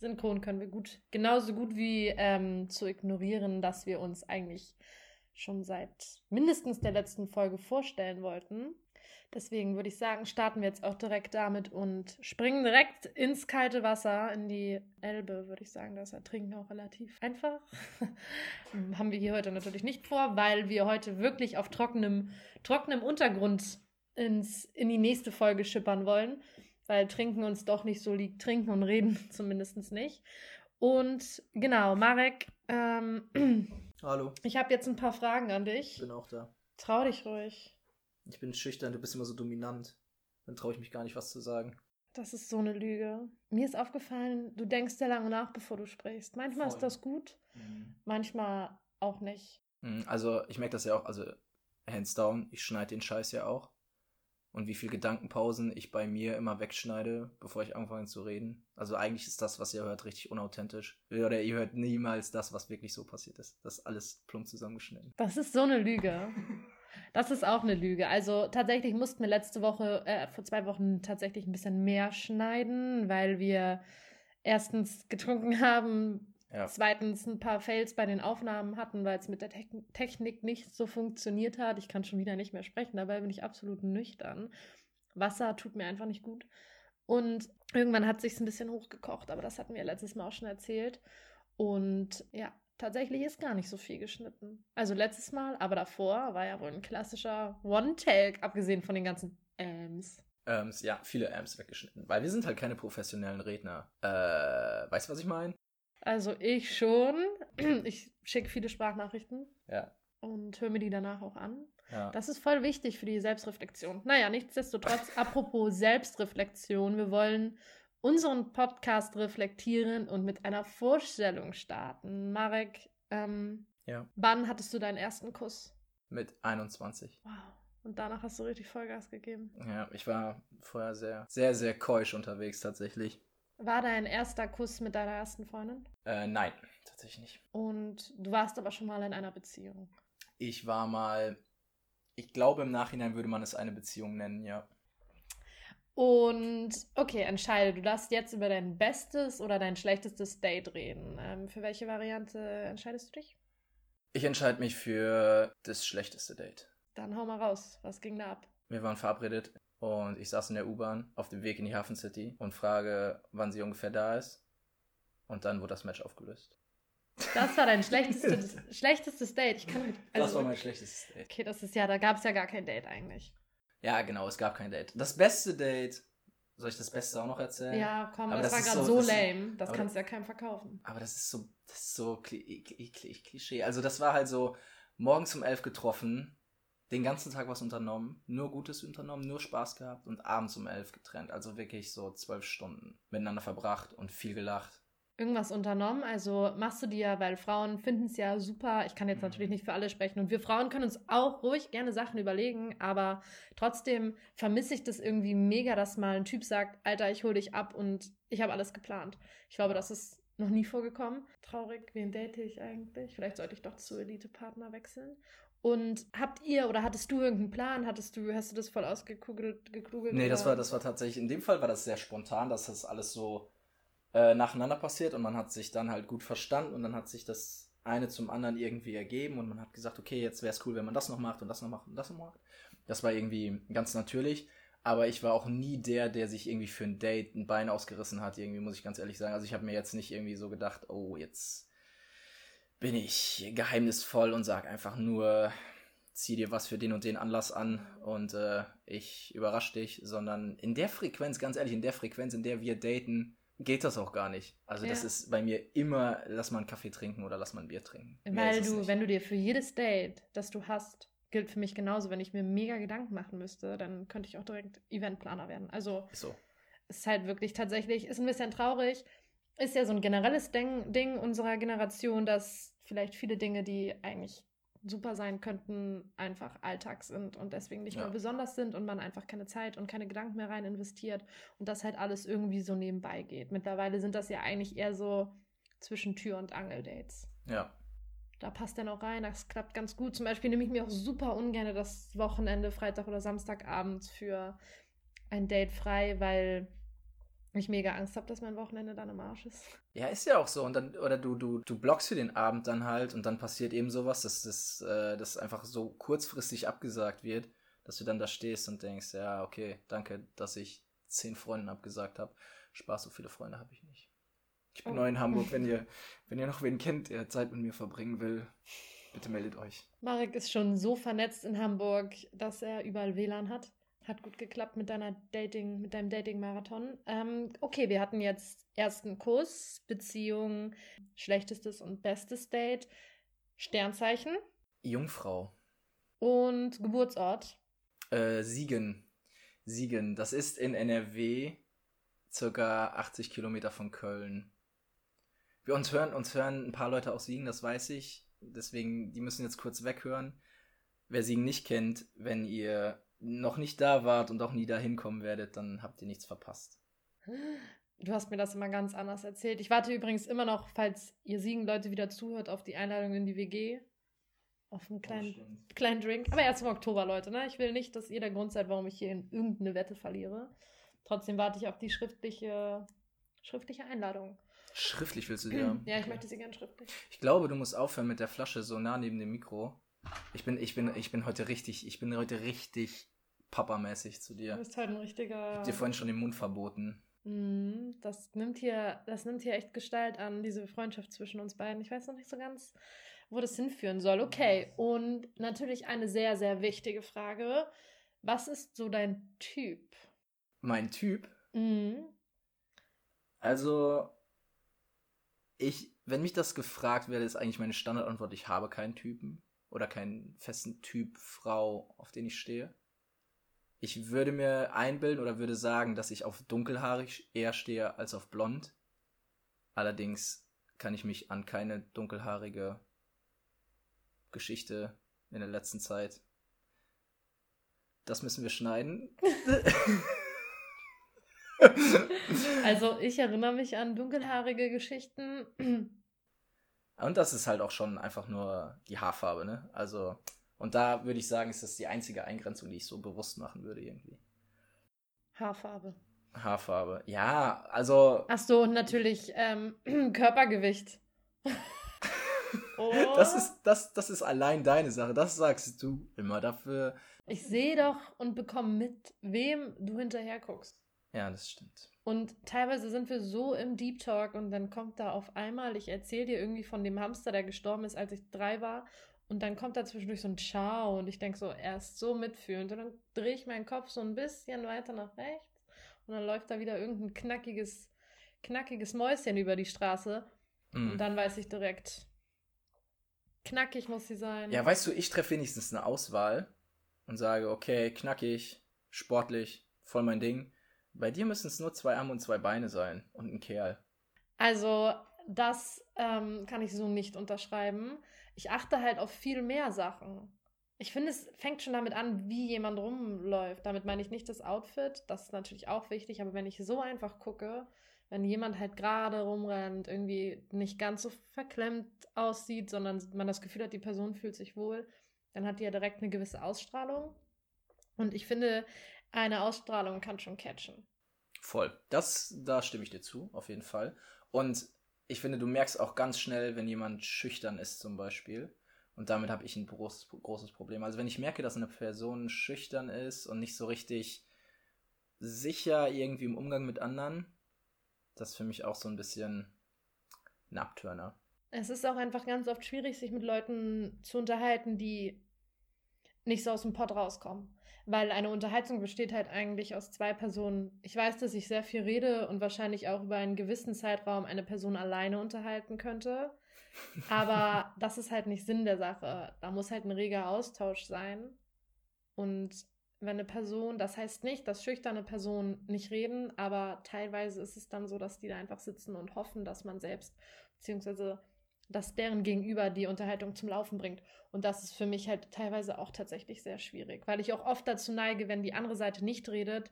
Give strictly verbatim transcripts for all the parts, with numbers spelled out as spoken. Synchron können wir gut, genauso gut wie ähm, zu ignorieren, dass wir uns eigentlich schon seit mindestens der letzten Folge vorstellen wollten. Deswegen würde ich sagen, starten wir jetzt auch direkt damit und springen direkt ins kalte Wasser, in die Elbe, würde ich sagen. Das ertrinken auch relativ einfach. Haben wir hier heute natürlich nicht vor, weil wir heute wirklich auf trockenem, trockenem Untergrund ins, in die nächste Folge schippern wollen, weil Trinken uns doch nicht so liegt. Trinken und Reden zumindest nicht. Und genau, Marek, ähm, hallo. Ich habe jetzt ein paar Fragen an dich. Ich bin auch da. Trau dich ruhig. Ich bin schüchtern, du bist immer so dominant. Dann traue ich mich gar nicht, was zu sagen. Das ist so eine Lüge. Mir ist aufgefallen, du denkst sehr lange nach, bevor du sprichst. Manchmal Voll. Ist das gut, mhm. manchmal auch nicht. Also ich merke das ja auch, also hands down, ich schneide den Scheiß ja auch. Und wie viele Gedankenpausen ich bei mir immer wegschneide, bevor ich anfange zu reden. Also eigentlich ist das, was ihr hört, richtig unauthentisch. Oder ihr hört niemals das, was wirklich so passiert ist. Das ist alles plump zusammengeschnitten. Das ist so eine Lüge. Das ist auch eine Lüge. Also tatsächlich mussten wir letzte Woche, äh, vor zwei Wochen tatsächlich ein bisschen mehr schneiden, weil wir erstens getrunken haben, ja. zweitens ein paar Fails bei den Aufnahmen hatten, weil es mit der Te- Technik nicht so funktioniert hat. Ich kann schon wieder nicht mehr sprechen, dabei bin ich absolut nüchtern. Wasser tut mir einfach nicht gut. Und irgendwann hat es sich ein bisschen hochgekocht, aber das hatten wir letztes Mal auch schon erzählt. Und ja, tatsächlich ist gar nicht so viel geschnitten. Also letztes Mal, aber davor war ja wohl ein klassischer One-Take, abgesehen von den ganzen Ähms. Ähms, ja, viele Ähms weggeschnitten, weil wir sind halt keine professionellen Redner. Äh, weißt du, was ich meine? Also ich schon. Ich schicke viele Sprachnachrichten. Ja. Und höre mir die danach auch an. Ja. Das ist voll wichtig für die Selbstreflexion. Naja, nichtsdestotrotz, apropos Selbstreflexion, wir wollen unseren Podcast reflektieren und mit einer Vorstellung starten. Marek, ähm, ja. wann hattest du deinen ersten Kuss? Mit einundzwanzig. Wow. Und danach hast du richtig Vollgas gegeben. Ja, ich war vorher sehr, sehr, sehr keusch unterwegs tatsächlich. War dein erster Kuss mit deiner ersten Freundin? Äh, nein, tatsächlich nicht. Und du warst aber schon mal in einer Beziehung? Ich war mal, ich glaube im Nachhinein würde man es eine Beziehung nennen, ja. Und okay, entscheide, du darfst jetzt über dein bestes oder dein schlechtestes Date reden. Ähm, für welche Variante entscheidest du dich? Ich entscheide mich für das schlechteste Date. Dann hau mal raus, was ging da ab? Wir waren verabredet. Und ich saß in der U-Bahn auf dem Weg in die Hafen City und frage, wann sie ungefähr da ist. Und dann wurde das Match aufgelöst. Das war dein schlechtestes, schlechtestes Date. Ich kann nicht, also das war mein schlechtestes Date. Okay, das ist ja, da gab es ja gar kein Date eigentlich. Ja, genau, es gab kein Date. Das beste Date, soll ich das Beste auch noch erzählen? Ja, komm, das, das war gerade so, so lame. Das kannst du ja keinem verkaufen. Aber das ist so, das ist so Klischee. Also das war halt so, morgens um elf getroffen. Den ganzen Tag was unternommen, nur Gutes unternommen, nur Spaß gehabt und abends um elf getrennt. Also wirklich so zwölf Stunden miteinander verbracht und viel gelacht. Irgendwas unternommen, also machst du dir, weil Frauen finden es ja super. Ich kann jetzt mhm. natürlich nicht für alle sprechen und wir Frauen können uns auch ruhig gerne Sachen überlegen, aber trotzdem vermisse ich das irgendwie mega, dass mal ein Typ sagt, Alter, ich hol dich ab und ich habe alles geplant. Ich glaube, das ist noch nie vorgekommen. Traurig, wen date ich eigentlich? Vielleicht sollte ich doch zu Elite-Partner wechseln. Und habt ihr oder hattest du irgendeinen Plan? Hattest du, hast du das voll ausgekugelt? Gekugelt, nee, das war, das war tatsächlich, in dem Fall war das sehr spontan, dass das alles so äh, nacheinander passiert und man hat sich dann halt gut verstanden und dann hat sich das eine zum anderen irgendwie ergeben und man hat gesagt, okay, jetzt wäre es cool, wenn man das noch macht und das noch macht und das noch macht. Das war irgendwie ganz natürlich, aber ich war auch nie der, der sich irgendwie für ein Date ein Bein ausgerissen hat, irgendwie, muss ich ganz ehrlich sagen. Also ich habe mir jetzt nicht irgendwie so gedacht, oh, jetzt bin ich geheimnisvoll und sag einfach nur, zieh dir was für den und den Anlass an und äh, ich überrasch dich, sondern in der Frequenz, ganz ehrlich, in der Frequenz, in der wir daten, geht das auch gar nicht. Also ja. Das ist bei mir immer, lass mal einen Kaffee trinken oder lass mal ein Bier trinken. Weil du, nicht. Wenn du dir für jedes Date, das du hast, gilt für mich genauso, wenn ich mir mega Gedanken machen müsste, dann könnte ich auch direkt Eventplaner werden. Also so. Ist halt wirklich tatsächlich, ist ein bisschen traurig, ist ja so ein generelles Ding, Ding unserer Generation, dass vielleicht viele Dinge, die eigentlich super sein könnten, einfach Alltag sind und deswegen nicht ja. mehr besonders sind und man einfach keine Zeit und keine Gedanken mehr rein investiert und das halt alles irgendwie so nebenbei geht. Mittlerweile sind das ja eigentlich eher so zwischen Tür- und Angel-Dates. Ja. Da passt dann auch rein, das klappt ganz gut. Zum Beispiel nehme ich mir auch super ungern das Wochenende, Freitag oder Samstagabend für ein Date frei, weil Weil ich mega Angst habe, dass mein Wochenende dann am Arsch ist. Ja, ist ja auch so. Und dann, oder du, du, du blockst für den Abend dann halt und dann passiert eben sowas, dass das äh, dass einfach so kurzfristig abgesagt wird, dass du dann da stehst und denkst, ja, okay, danke, dass ich zehn Freunden abgesagt habe. Spaß, so viele Freunde habe ich nicht. Ich bin oh. neu in Hamburg. Wenn ihr, wenn ihr noch wen kennt, der Zeit mit mir verbringen will, bitte meldet euch. Marek ist schon so vernetzt in Hamburg, dass er überall W L A N hat. Hat gut geklappt mit deiner Dating, mit deinem Dating-Marathon. Ähm, okay, wir hatten jetzt ersten Kuss, Beziehung, schlechtestes und bestes Date, Sternzeichen. Jungfrau. Und Geburtsort? Äh, Siegen. Siegen. Das ist in N R W, circa achtzig Kilometer von Köln. Wir uns hören, uns hören ein paar Leute aus Siegen, das weiß ich. Deswegen, die müssen jetzt kurz weghören. Wer Siegen nicht kennt, wenn ihr noch nicht da wart und auch nie da hinkommen werdet, dann habt ihr nichts verpasst. Du hast mir das immer ganz anders erzählt. Ich warte übrigens immer noch, falls ihr Siegen-Leute wieder zuhört, auf die Einladung in die W G. Auf einen kleinen, oh, kleinen Drink. Aber erst im Oktober, Leute, ne? Ich will nicht, dass ihr der Grund seid, warum ich hier in irgendeine Wette verliere. Trotzdem warte ich auf die schriftliche, schriftliche Einladung. Schriftlich willst du sie haben? Ja, ich möchte sie gern schriftlich. Ich glaube, du musst aufhören mit der Flasche so nah neben dem Mikro. Ich bin, ich bin, ich bin heute richtig, ich bin heute richtig papamäßig zu dir. Du bist halt ein richtiger... Ich hab dir vorhin schon den Mund verboten. Mm, das nimmt hier, das nimmt hier echt Gestalt an, diese Freundschaft zwischen uns beiden. Ich weiß noch nicht so ganz, wo das hinführen soll. Okay, und natürlich eine sehr, sehr wichtige Frage. Was ist so dein Typ? Mein Typ? Mm. Also, ich, wenn mich das gefragt werde, ist eigentlich meine Standardantwort, ich habe keinen Typen. Oder keinen festen Typ Frau, auf den ich stehe. Ich würde mir einbilden oder würde sagen, dass ich auf dunkelhaarig eher stehe als auf blond. Allerdings kann ich mich an keine dunkelhaarige Geschichte in der letzten Zeit. Das müssen wir schneiden. Also ich erinnere mich an dunkelhaarige Geschichten. Und das ist halt auch schon einfach nur die Haarfarbe, ne? Also, und da würde ich sagen, ist das die einzige Eingrenzung, die ich so bewusst machen würde irgendwie. Haarfarbe. Haarfarbe, ja, also... Ach so, und natürlich ähm, Körpergewicht. Oh. Das ist, das, das ist allein deine Sache, das sagst du immer dafür. Ich sehe doch und bekomme mit, wem du hinterher guckst. Ja, das stimmt. Und teilweise sind wir so im Deep Talk und dann kommt da auf einmal, ich erzähle dir irgendwie von dem Hamster, der gestorben ist, als ich drei war, und dann kommt da zwischendurch so ein Ciao und ich denke so, er ist so mitfühlend, und dann drehe ich meinen Kopf so ein bisschen weiter nach rechts und dann läuft da wieder irgendein knackiges, knackiges Mäuschen über die Straße mhm. und dann weiß ich direkt, knackig muss sie sein. Ja, weißt du, ich treffe wenigstens eine Auswahl und sage, okay, knackig, sportlich, voll mein Ding. Bei dir müssen es nur zwei Arme und zwei Beine sein und ein Kerl. Also das ähm, kann ich so nicht unterschreiben. Ich achte halt auf viel mehr Sachen. Ich finde, es fängt schon damit an, wie jemand rumläuft. Damit meine ich nicht das Outfit, das ist natürlich auch wichtig, aber wenn ich so einfach gucke, wenn jemand halt gerade rumrennt, irgendwie nicht ganz so verklemmt aussieht, sondern man das Gefühl hat, die Person fühlt sich wohl, dann hat die ja direkt eine gewisse Ausstrahlung. Und ich finde... Eine Ausstrahlung kann schon catchen. Voll. Das, da stimme ich dir zu, auf jeden Fall. Und ich finde, du merkst auch ganz schnell, wenn jemand schüchtern ist zum Beispiel. Und damit habe ich ein großes, großes Problem. Also wenn ich merke, dass eine Person schüchtern ist und nicht so richtig sicher irgendwie im Umgang mit anderen, das ist für mich auch so ein bisschen ein Abturner. Es ist auch einfach ganz oft schwierig, sich mit Leuten zu unterhalten, die nicht so aus dem Pott rauskommen. Weil eine Unterhaltung besteht halt eigentlich aus zwei Personen. Ich weiß, dass ich sehr viel rede und wahrscheinlich auch über einen gewissen Zeitraum eine Person alleine unterhalten könnte. Aber das ist halt nicht Sinn der Sache. Da muss halt ein reger Austausch sein. Und wenn eine Person, das heißt nicht, dass schüchterne Personen nicht reden, aber teilweise ist es dann so, dass die da einfach sitzen und hoffen, dass man selbst, beziehungsweise dass deren Gegenüber die Unterhaltung zum Laufen bringt. Und das ist für mich halt teilweise auch tatsächlich sehr schwierig, weil ich auch oft dazu neige, wenn die andere Seite nicht redet,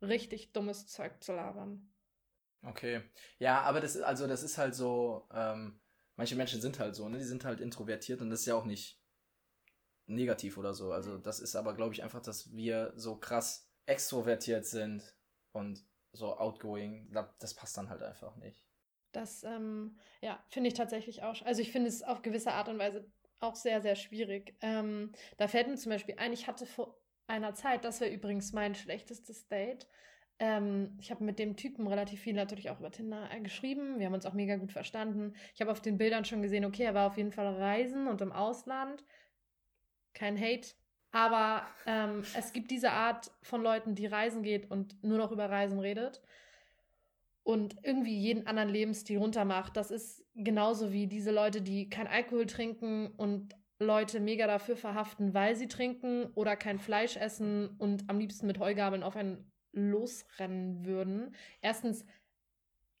richtig dummes Zeug zu labern. Okay. Ja, aber das ist, also das ist halt so, ähm, manche Menschen sind halt so, ne? Die sind halt introvertiert und das ist ja auch nicht negativ oder so. Also das ist aber, glaube ich, einfach, dass wir so krass extrovertiert sind und so outgoing, das passt dann halt einfach nicht. Das, ähm, ja, finde ich tatsächlich auch, also ich finde es auf gewisse Art und Weise auch sehr, sehr schwierig. Ähm, da fällt mir zum Beispiel ein, ich hatte vor einer Zeit, das wäre übrigens mein schlechtestes Date, ähm, ich habe mit dem Typen relativ viel natürlich auch über Tinder geschrieben, wir haben uns auch mega gut verstanden. Ich habe auf den Bildern schon gesehen, okay, er war auf jeden Fall reisen und im Ausland, kein Hate. Aber ähm, es gibt diese Art von Leuten, die reisen geht und nur noch über Reisen redet und irgendwie jeden anderen Lebensstil runtermacht. Das ist genauso wie diese Leute, die kein Alkohol trinken und Leute mega dafür verhaften, weil sie trinken oder kein Fleisch essen und am liebsten mit Heugabeln auf einen losrennen würden. Erstens,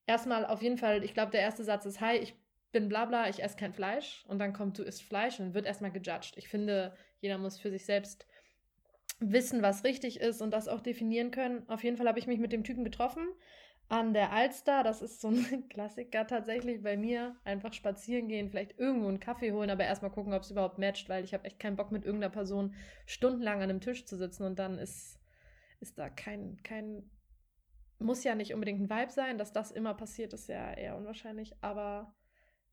erstmal auf jeden Fall, ich glaube, der erste Satz ist, hi, ich bin bla bla, ich esse kein Fleisch, und dann kommt, du isst Fleisch, und wird erstmal gejudged. Ich finde, jeder muss für sich selbst wissen, was richtig ist und das auch definieren können. Auf jeden Fall habe ich mich mit dem Typen getroffen an der Alster. Das ist so ein Klassiker tatsächlich bei mir. Einfach spazieren gehen, vielleicht irgendwo einen Kaffee holen, aber erstmal gucken, ob es überhaupt matcht, weil ich habe echt keinen Bock, mit irgendeiner Person stundenlang an einem Tisch zu sitzen, und dann ist, ist da kein, kein, muss ja nicht unbedingt ein Vibe sein, dass das immer passiert, ist ja eher unwahrscheinlich, aber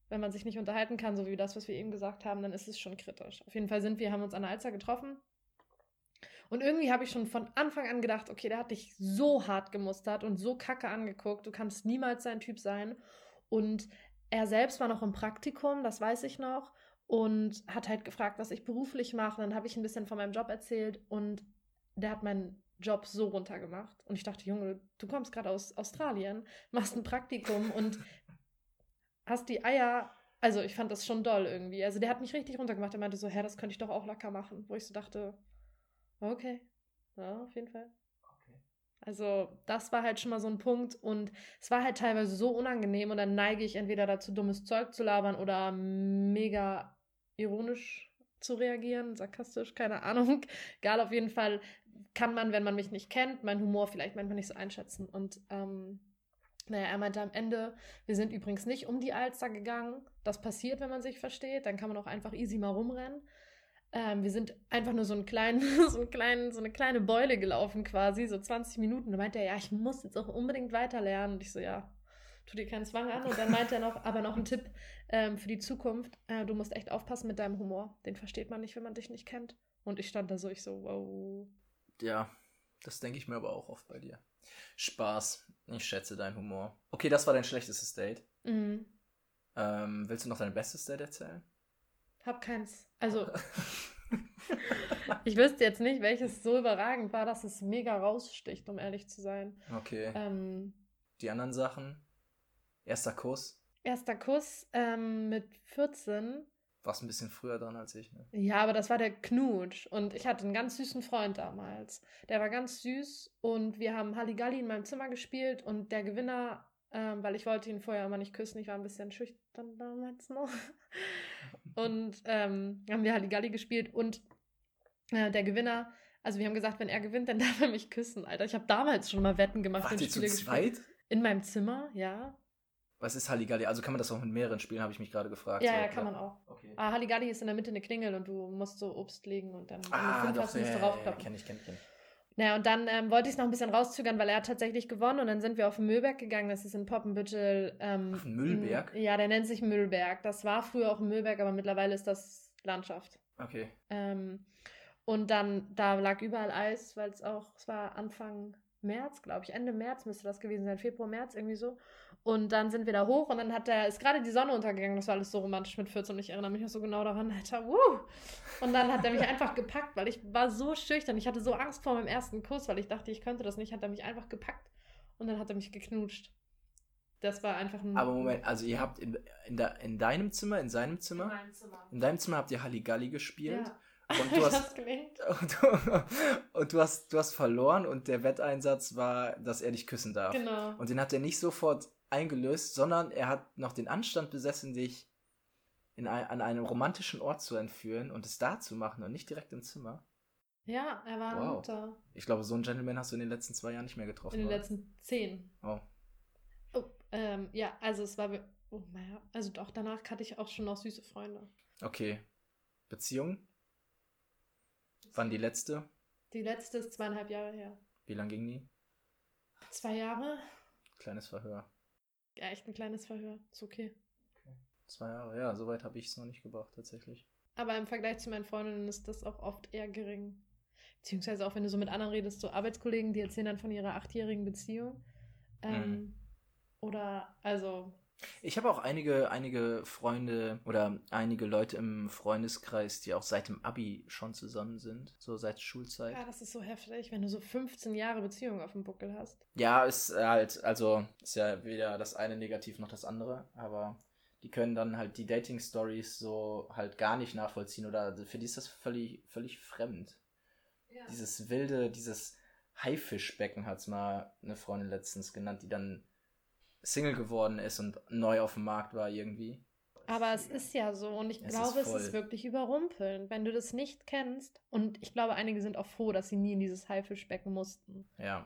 wenn man sich nicht unterhalten kann, so wie das, was wir eben gesagt haben, dann ist es schon kritisch. Auf jeden Fall sind wir, haben uns an der Alster getroffen, und irgendwie habe ich schon von Anfang an gedacht, okay, der hat dich so hart gemustert und so kacke angeguckt, du kannst niemals sein Typ sein, und er selbst war noch im Praktikum, das weiß ich noch, und hat halt gefragt, was ich beruflich mache, und dann habe ich ein bisschen von meinem Job erzählt, und der hat meinen Job so runtergemacht, und ich dachte, Junge, du kommst gerade aus Australien, machst ein Praktikum und hast die Eier, also ich fand das schon doll irgendwie. Also der hat mich richtig runtergemacht. Er meinte so, hä, das könnte ich doch auch locker machen. Wo ich so dachte, okay, ja, auf jeden Fall. Okay. Also das war halt schon mal so ein Punkt, und es war halt teilweise so unangenehm, und dann neige ich entweder dazu, dummes Zeug zu labern oder mega ironisch zu reagieren, sarkastisch, keine Ahnung. Egal, auf jeden Fall kann man, wenn man mich nicht kennt, meinen Humor vielleicht manchmal nicht so einschätzen, und ähm, naja, er meinte am Ende, wir sind übrigens nicht um die Alster gegangen. Das passiert, wenn man sich versteht. Dann kann man auch einfach easy mal rumrennen. Ähm, wir sind einfach nur so, einen kleinen, so, einen kleinen, so eine kleine Beule gelaufen quasi, so zwanzig Minuten. Da meinte er, ja, ich muss jetzt auch unbedingt weiterlernen. Und ich so, ja, tu dir keinen Zwang an. Und dann meinte er noch, aber noch ein Tipp ähm, für die Zukunft. Äh, du musst echt aufpassen mit deinem Humor. Den versteht man nicht, wenn man dich nicht kennt. Und ich stand da so, ich so, wow. Ja, das denke ich mir aber auch oft bei dir. Spaß. Ich schätze deinen Humor. Okay, das war dein schlechtestes Date. Mhm. Ähm, willst du noch dein bestes Date erzählen? Hab keins. Also, ich wüsste jetzt nicht, welches so überragend war, dass es mega raussticht, um ehrlich zu sein. Okay. Ähm, Die anderen Sachen? Erster Kuss? Erster Kuss ähm, mit vierzehn. Warst ein bisschen früher dran als ich, ne? Ja, aber das war der Knutsch. Und ich hatte einen ganz süßen Freund damals. Der war ganz süß, und wir haben Halligalli in meinem Zimmer gespielt, und der Gewinner, ähm, weil ich wollte ihn vorher immer nicht küssen, ich war ein bisschen schüchtern damals noch. Und ähm, haben wir Halligalli gespielt, und äh, der Gewinner, also wir haben gesagt, wenn er gewinnt, dann darf er mich küssen, Alter. Ich habe damals schon mal Wetten gemacht. Wart ihr zu zweit? In meinem Zimmer, ja. Was ist Halligalli? Also kann man das auch mit mehreren spielen, habe ich mich gerade gefragt. Ja, so, ja, kann man auch. Okay. Ah, Halligalli ist in der Mitte eine Klingel, und du musst so Obst legen und dann ah, doch, musst du ja, draufklappen. Ja, ja, kenn ich, kenn ich. Naja, und dann ähm, wollte ich es noch ein bisschen rauszögern, weil er hat tatsächlich gewonnen, und dann sind wir auf den Müllberg gegangen, das ist in Poppenbüttel. Ähm, auf den Müllberg? In, ja, der nennt sich Müllberg. Das war früher auch ein Müllberg, aber mittlerweile ist das Landschaft. Okay. Ähm, und dann, da lag überall Eis, weil es auch, es war Anfang März, glaube ich, Ende März müsste das gewesen sein, Februar, März, irgendwie so. Und dann sind wir da hoch, und dann hat der, ist gerade die Sonne untergegangen, das war alles so romantisch mit vierzehn, und ich erinnere mich noch so genau daran, Alter, wuh! Und dann hat er mich einfach gepackt, weil ich war so schüchtern, ich hatte so Angst vor meinem ersten Kuss, weil ich dachte, ich könnte das nicht, hat er mich einfach gepackt, und dann hat er mich geknutscht. Das war einfach ein... Aber Moment, also ihr habt in, in, da, in deinem Zimmer, in seinem Zimmer? In meinem Zimmer. In deinem Zimmer habt ihr Halligalli gespielt? Ja. Und du hast, und du, und du, hast, du hast verloren, und der Wetteinsatz war, dass er dich küssen darf. Genau. Und den hat er nicht sofort eingelöst, sondern er hat noch den Anstand besessen, dich in ein, an einem romantischen Ort zu entführen und es da zu machen und nicht direkt im Zimmer. Ja, er war wow. Unter. Ich glaube, so einen Gentleman hast du in den letzten zwei Jahren nicht mehr getroffen. In den oder? letzten zehn. Oh. oh ähm, ja, also es war... Oh, naja. Also auch danach hatte ich auch schon noch süße Freunde. Okay. Beziehung? Wann die letzte? Die letzte ist zweieinhalb Jahre her. Wie lang ging die? Zwei Jahre. Kleines Verhör. Ja, echt ein kleines Verhör. Ist okay. okay. Zwei Jahre, ja, soweit habe ich es noch nicht gebracht, tatsächlich. Aber im Vergleich zu meinen Freundinnen ist das auch oft eher gering. Beziehungsweise auch, wenn du so mit anderen redest, so Arbeitskollegen, die erzählen dann von ihrer achtjährigen Beziehung. Ähm, mhm. Oder, also... Ich habe auch einige, einige Freunde oder einige Leute im Freundeskreis, die auch seit dem Abi schon zusammen sind, so seit Schulzeit. Ja, das ist so heftig, wenn du so fünfzehn Jahre Beziehung auf dem Buckel hast. Ja, ist halt, also ist ja weder das eine negativ noch das andere, aber die können dann halt die Dating-Stories so halt gar nicht nachvollziehen oder für die ist das völlig, völlig fremd. Ja. Dieses wilde, dieses Haifischbecken hat es mal eine Freundin letztens genannt, die dann Single geworden ist und neu auf dem Markt war irgendwie. Aber es ist ja so und ich es glaube, ist es ist wirklich überrumpelnd, wenn du das nicht kennst. Und ich glaube, einige sind auch froh, dass sie nie in dieses Haifischbecken mussten. Ja.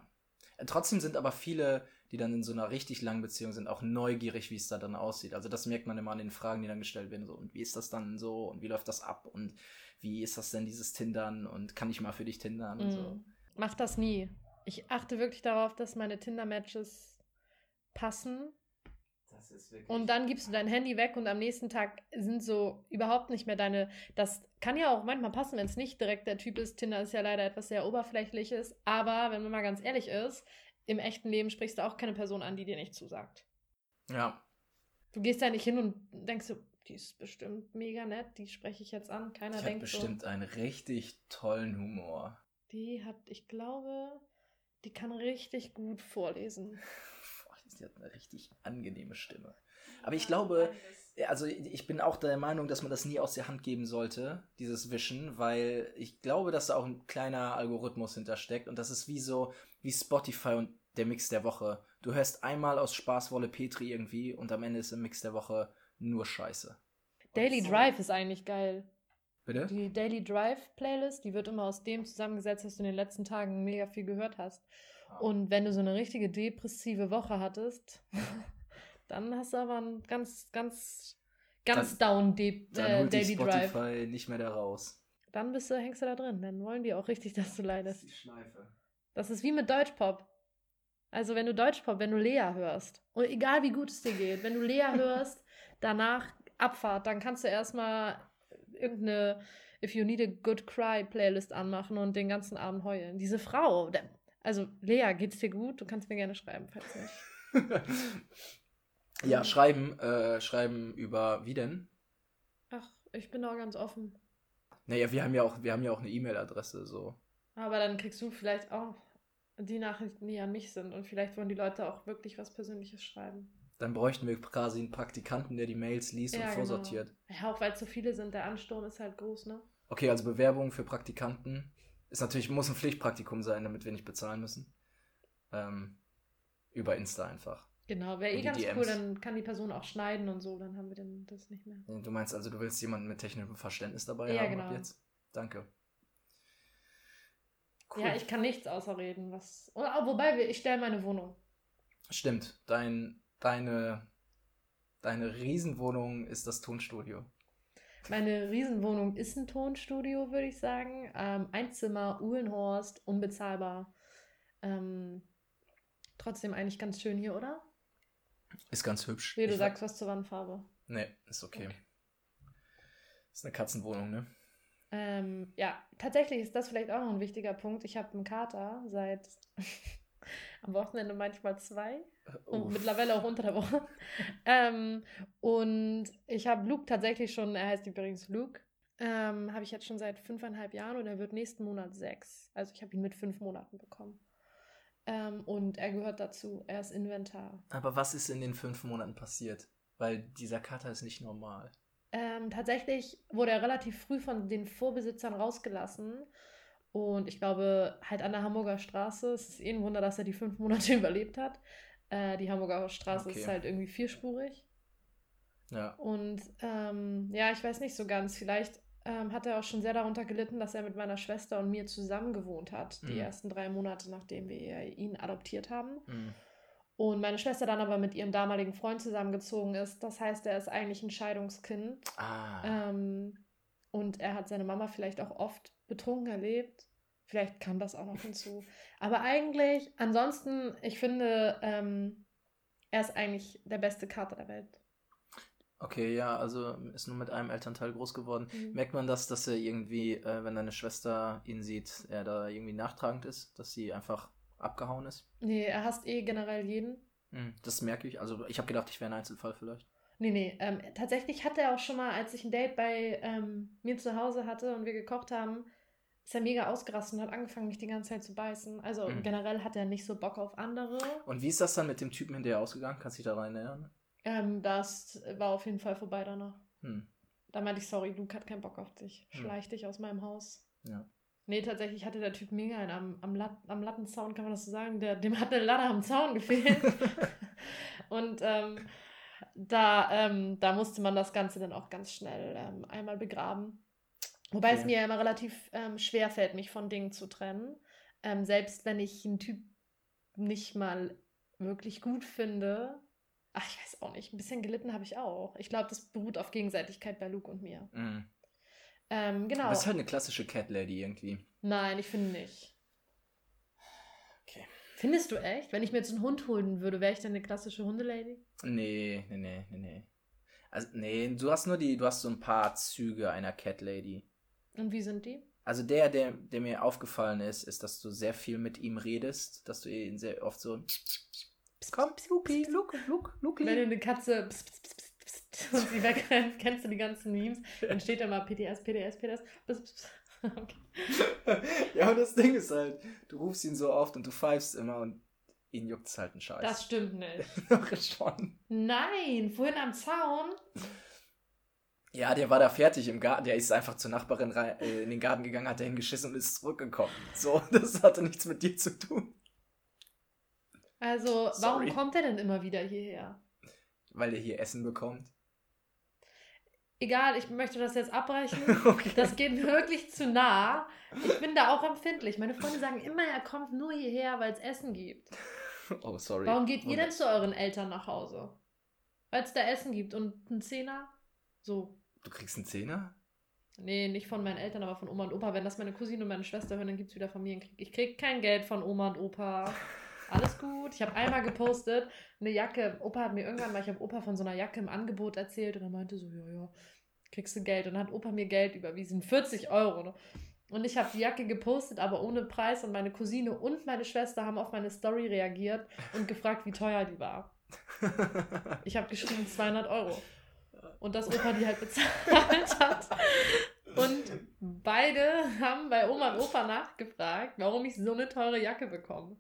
Trotzdem sind aber viele, die dann in so einer richtig langen Beziehung sind, auch neugierig, wie es da dann aussieht. Also das merkt man immer an den Fragen, die dann gestellt werden. So, und wie ist das dann so? Und wie läuft das ab? Und wie ist das denn dieses Tindern? Und kann ich mal für dich tindern? Mhm. Und so. Mach das nie. Ich achte wirklich darauf, dass meine Tinder-Matches passen. Das ist wirklich und dann gibst du dein Handy weg und am nächsten Tag sind so überhaupt nicht mehr deine, das kann ja auch manchmal passen, wenn es nicht direkt der Typ ist. Tinder ist ja leider etwas sehr Oberflächliches, aber wenn man mal ganz ehrlich ist, im echten Leben sprichst du auch keine Person an, die dir nicht zusagt. Ja. Du gehst da nicht hin und denkst so, die ist bestimmt mega nett, die spreche ich jetzt an, keiner die denkt so. Die hat bestimmt so einen richtig tollen Humor. Die hat, ich glaube, die kann richtig gut vorlesen. Sie hat eine richtig angenehme Stimme. Aber ich glaube, also ich bin auch der Meinung, dass man das nie aus der Hand geben sollte, dieses Wischen, weil ich glaube, dass da auch ein kleiner Algorithmus hintersteckt und das ist wie so, wie Spotify und der Mix der Woche. Du hörst einmal aus Spaß Wolle Petri irgendwie und am Ende ist im Mix der Woche nur Scheiße. Daily so. Drive ist eigentlich geil. Bitte? Die Daily Drive Playlist, die wird immer aus dem zusammengesetzt, was du in den letzten Tagen mega viel gehört hast. Und wenn du so eine richtige depressive Woche hattest, dann hast du aber einen ganz, ganz, ganz dann, down De- dann holt äh, Daily Spotify Drive. Nicht mehr da raus. Dann bist du, hängst du da drin. Dann wollen die auch richtig, dass du leidest. Das ist die Schleife. Das ist wie mit Deutschpop. Also wenn du Deutschpop, wenn du Lea hörst, und egal wie gut es dir geht, wenn du Lea hörst, danach Abfahrt, dann kannst du erstmal irgendeine If You Need a Good Cry Playlist anmachen und den ganzen Abend heulen. Diese Frau, der, also, Lea, geht's dir gut? Du kannst mir gerne schreiben, falls nicht. Ja, schreiben, äh, schreiben über wie denn? Ach, ich bin da ganz offen. Naja, wir haben ja auch, wir haben ja auch eine E-Mail-Adresse, so. Aber dann kriegst du vielleicht auch die Nachrichten, die an mich sind und vielleicht wollen die Leute auch wirklich was Persönliches schreiben. Dann bräuchten wir quasi einen Praktikanten, der die Mails liest ja, und vorsortiert. Genau. Ja, auch weil es so viele sind, der Ansturm ist halt groß, ne? Okay, also Bewerbungen für Praktikanten. Ist natürlich, muss ein Pflichtpraktikum sein, damit wir nicht bezahlen müssen. Ähm, über Insta einfach. Genau, wäre eh ganz D Ms. Cool, dann kann die Person auch schneiden und so, dann haben wir denn das nicht mehr. Du meinst also, du willst jemanden mit technischem Verständnis dabei ja, haben genau. Ab jetzt? Danke. Cool. Ja, ich kann nichts außer reden. Was, oh, wobei, ich stelle meine Wohnung. Stimmt, dein, deine, deine Riesenwohnung ist das Tonstudio. Meine Riesenwohnung ist ein Tonstudio, würde ich sagen. Ähm, ein Zimmer, Uhlenhorst, unbezahlbar. Ähm, trotzdem eigentlich ganz schön hier, oder? Ist ganz hübsch. Wie, du ich sagst hab... was zur Wandfarbe. Nee, ist okay. okay. Ist eine Katzenwohnung, ne? Ähm, ja, tatsächlich ist das vielleicht auch noch ein wichtiger Punkt. Ich habe einen Kater seit am Wochenende manchmal zwei. Und Uff. mittlerweile auch unter der Woche. ähm, und ich habe Luke tatsächlich schon, er heißt übrigens Luke, ähm, habe ich jetzt schon seit fünfeinhalb Jahren und er wird nächsten Monat sechs. Also ich habe ihn mit fünf Monaten bekommen. Ähm, und er gehört dazu, er ist Inventar. Aber was ist in den fünf Monaten passiert? Weil dieser Kater ist nicht normal. Ähm, tatsächlich wurde er relativ früh von den Vorbesitzern rausgelassen. Und ich glaube, halt an der Hamburger Straße, es ist eh ein Wunder, dass er die fünf Monate überlebt hat. Die Hamburger Straße okay. ist halt irgendwie vierspurig. Ja. Und ähm, ja, ich weiß nicht so ganz. Vielleicht ähm, hat er auch schon sehr darunter gelitten, dass er mit meiner Schwester und mir zusammen gewohnt hat, die mhm. ersten drei Monate, nachdem wir ihn adoptiert haben. Mhm. Und meine Schwester dann aber mit ihrem damaligen Freund zusammengezogen ist. Das heißt, er ist eigentlich ein Scheidungskind. Ah. Ähm, und er hat seine Mama vielleicht auch oft betrunken erlebt. Vielleicht kam das auch noch hinzu. Aber eigentlich, ansonsten, ich finde, ähm, er ist eigentlich der beste Kater der Welt. Okay, ja, also ist nur mit einem Elternteil groß geworden. Mhm. Merkt man das, dass er irgendwie, äh, wenn deine Schwester ihn sieht, er da irgendwie nachtragend ist, dass sie einfach abgehauen ist? Nee, er hasst eh generell jeden. Mhm, das merke ich. Also ich habe gedacht, ich wäre ein Einzelfall vielleicht. Nee, nee. Ähm, tatsächlich hatte er auch schon mal, als ich ein Date bei ähm, mir zu Hause hatte und wir gekocht haben, ist er mega ausgerastet und hat angefangen, mich die ganze Zeit zu beißen. Also mhm. generell hat er nicht so Bock auf andere. Und wie ist das dann mit dem Typen hinterher ausgegangen? Kannst du dich da rein erinnern? Ähm, das war auf jeden Fall vorbei danach. Hm. Da meinte ich, sorry, Luke hat keinen Bock auf dich. Schleich hm. dich aus meinem Haus. Ja. Nee, tatsächlich hatte der Typ mega einen am, am, Lat- am Lattenzaun, kann man das so sagen? Der, dem hat eine Latte am Zaun gefehlt. Und ähm, da, ähm, da musste man das Ganze dann auch ganz schnell ähm, einmal begraben. Wobei okay. es mir ja immer relativ ähm, schwer fällt, mich von Dingen zu trennen. Ähm, selbst wenn ich einen Typ nicht mal wirklich gut finde... Ach, ich weiß auch nicht. Ein bisschen gelitten habe ich auch. Ich glaube, das beruht auf Gegenseitigkeit bei Luke und mir. Mm. Ähm, genau. Du bist halt eine klassische Cat Lady irgendwie. Nein, ich finde nicht. Okay. Findest du echt? Wenn ich mir jetzt einen Hund holen würde, wäre ich dann eine klassische Hundelady? Nee, nee, nee, nee, nee. Also, nee, du hast nur die, du hast so ein paar Züge einer Cat Lady. Und wie sind die? Also der, der, der mir aufgefallen ist, ist, dass du sehr viel mit ihm redest, dass du ihn sehr oft so... Komm, Luki, Luke, Luke, Luke. Wenn du eine Katze pss, pss, pss, pss, pss, pss, und sie wegrennt, kennst du die ganzen Memes, dann steht da mal P D S, P D S, P D S. Pss, pss. Okay. Ja, und das Ding ist halt, du rufst ihn so oft und du pfeifst immer und ihn juckt's halt einen Scheiß. Das stimmt nicht. Doch schon. Nein, vorhin am Zaun. Ja, der war da fertig im Garten. Der ist einfach zur Nachbarin rein, äh, in den Garten gegangen, hat dahin geschissen und ist zurückgekommen. So, das hatte nichts mit dir zu tun. Also, Sorry. Warum kommt er denn immer wieder hierher? Weil er hier Essen bekommt. Egal, ich möchte das jetzt abbrechen. Okay. Das geht wirklich zu nah. Ich bin da auch empfindlich. Meine Freunde sagen immer, er kommt nur hierher, weil es Essen gibt. Oh, sorry. Warum geht ihr denn zu euren Eltern nach Hause? Weil es da Essen gibt und einen Zehner? So. Du kriegst einen Zehner? Nee, nicht von meinen Eltern, aber von Oma und Opa. Wenn das meine Cousine und meine Schwester hören, dann gibt es wieder Familienkrieg. Ich krieg kein Geld von Oma und Opa. Alles gut. Ich habe einmal gepostet, eine Jacke. Opa hat mir irgendwann mal, ich habe Opa von so einer Jacke im Angebot erzählt und er meinte so, ja, ja, kriegst du Geld. Und dann hat Opa mir Geld überwiesen, vierzig Euro. Ne? Und ich habe die Jacke gepostet, aber ohne Preis. Und meine Cousine und meine Schwester haben auf meine Story reagiert und gefragt, wie teuer die war. Ich habe geschrieben, zweihundert Euro. Und dass Opa die halt bezahlt hat. Und beide haben bei Oma und Opa nachgefragt, warum ich so eine teure Jacke bekomme.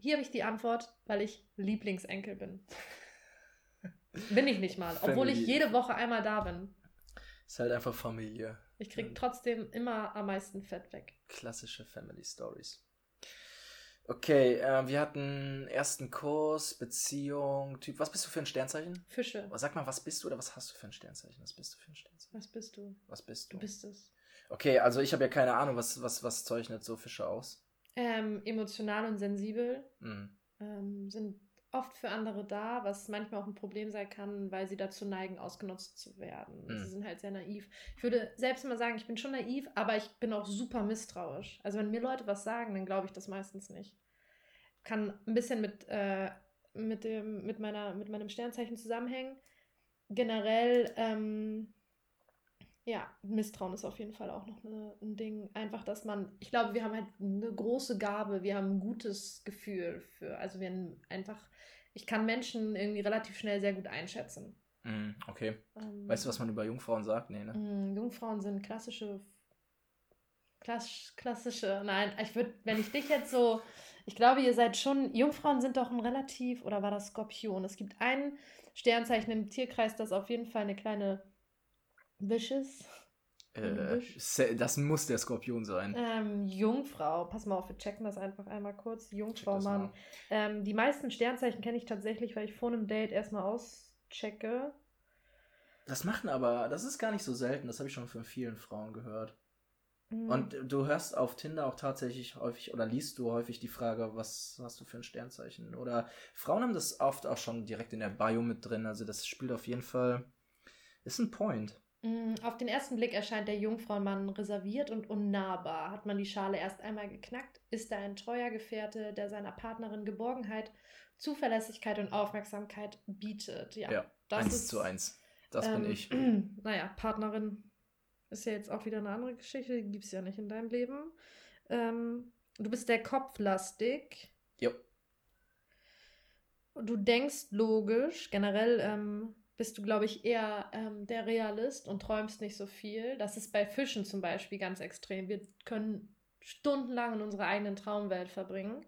Hier habe ich die Antwort, weil ich Lieblingsenkel bin. Bin ich nicht mal, obwohl Familie. Ich jede Woche einmal da bin. Ist halt einfach Familie. Ich kriege trotzdem immer am meisten Fett weg. Klassische Family Stories. Okay, äh, wir hatten ersten Kurs, Beziehung, Typ. Was bist du für ein Sternzeichen? Fische. Sag mal, was bist du oder was hast du für ein Sternzeichen? Was bist du für ein Sternzeichen? Was bist du? Was bist du? Du bist es. Okay, also ich habe ja keine Ahnung, was, was, was zeichnet so Fische aus? Ähm, emotional und sensibel, mhm. ähm, sind oft für andere da, was manchmal auch ein Problem sein kann, weil sie dazu neigen, ausgenutzt zu werden. Mhm. Sie sind halt sehr naiv. Ich würde selbst mal sagen, ich bin schon naiv, aber ich bin auch super misstrauisch. Also wenn mir Leute was sagen, dann glaube ich das meistens nicht. Kann ein bisschen mit, äh, mit, dem, mit, meiner, mit meinem Sternzeichen zusammenhängen. Generell, ähm, ja, Misstrauen ist auf jeden Fall auch noch eine, ein Ding. Einfach, dass man, ich glaube, wir haben halt eine große Gabe, wir haben ein gutes Gefühl für, also wir haben einfach, ich kann Menschen irgendwie relativ schnell sehr gut einschätzen. Mm, okay. Ähm, weißt du, was man über Jungfrauen sagt? Nee, ne? Mm, Jungfrauen sind klassische, klassisch, klassische, nein, ich würde, wenn ich dich jetzt so, ich glaube, ihr seid schon, Jungfrauen sind doch ein relativ, oder war das Skorpion? Es gibt ein Sternzeichen im Tierkreis, das auf jeden Fall eine kleine Wishes. Äh, das muss der Skorpion sein. Ähm, Jungfrau, pass mal auf, wir checken das einfach einmal kurz. Jungfrau, Mann. Ähm, die meisten Sternzeichen kenne ich tatsächlich, weil ich vor einem Date erstmal auschecke. Das machen aber, das ist gar nicht so selten, das habe ich schon von vielen Frauen gehört. Mhm. Und du hörst auf Tinder auch tatsächlich häufig, oder liest du häufig die Frage, was hast du für ein Sternzeichen? Oder Frauen haben das oft auch schon direkt in der Bio mit drin, also das spielt auf jeden Fall, ist ein Point. Auf den ersten Blick erscheint der Jungfrauenmann reserviert und unnahbar. Hat man die Schale erst einmal geknackt, ist er ein treuer Gefährte, der seiner Partnerin Geborgenheit, Zuverlässigkeit und Aufmerksamkeit bietet. Ja, ja, das eins ist, zu eins. Das ähm, bin ich. Naja, Partnerin ist ja jetzt auch wieder eine andere Geschichte, die gibt es ja nicht in deinem Leben. Ähm, du bist der Kopflastig. Jo. Du denkst logisch, generell ähm, bist du, glaube ich, eher ähm, der Realist und träumst nicht so viel. Das ist bei Fischen zum Beispiel ganz extrem. Wir können stundenlang in unserer eigenen Traumwelt verbringen.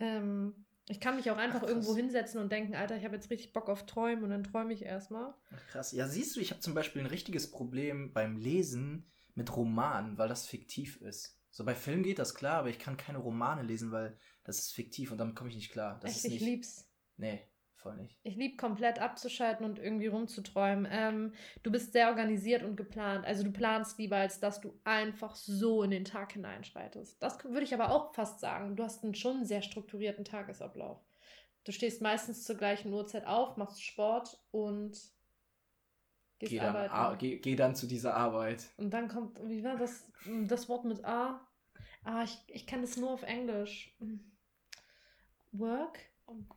Ähm, ich kann mich auch einfach Ach, irgendwo hinsetzen und denken, Alter, ich habe jetzt richtig Bock auf Träumen und dann träume ich erstmal. Ach, krass. Ja, siehst du, ich habe zum Beispiel ein richtiges Problem beim Lesen mit Romanen, weil das fiktiv ist. So, bei Filmen geht das klar, aber ich kann keine Romane lesen, weil das ist fiktiv und damit komme ich nicht klar. Das Echt, ist nicht... ich lieb's. Nee, voll nicht. Ich liebe komplett abzuschalten und irgendwie rumzuträumen. Ähm, du bist sehr organisiert und geplant. Also du planst lieber, als dass du einfach so in den Tag hineinschreitest. Das würde ich aber auch fast sagen. Du hast einen schon sehr strukturierten Tagesablauf. Du stehst meistens zur gleichen Uhrzeit auf, machst Sport und gehst geh dann, arbeiten. Ar- geh, geh dann zu dieser Arbeit. Und dann kommt, wie war das, das Wort mit A? Ah, ich, ich kann das nur auf Englisch. Work?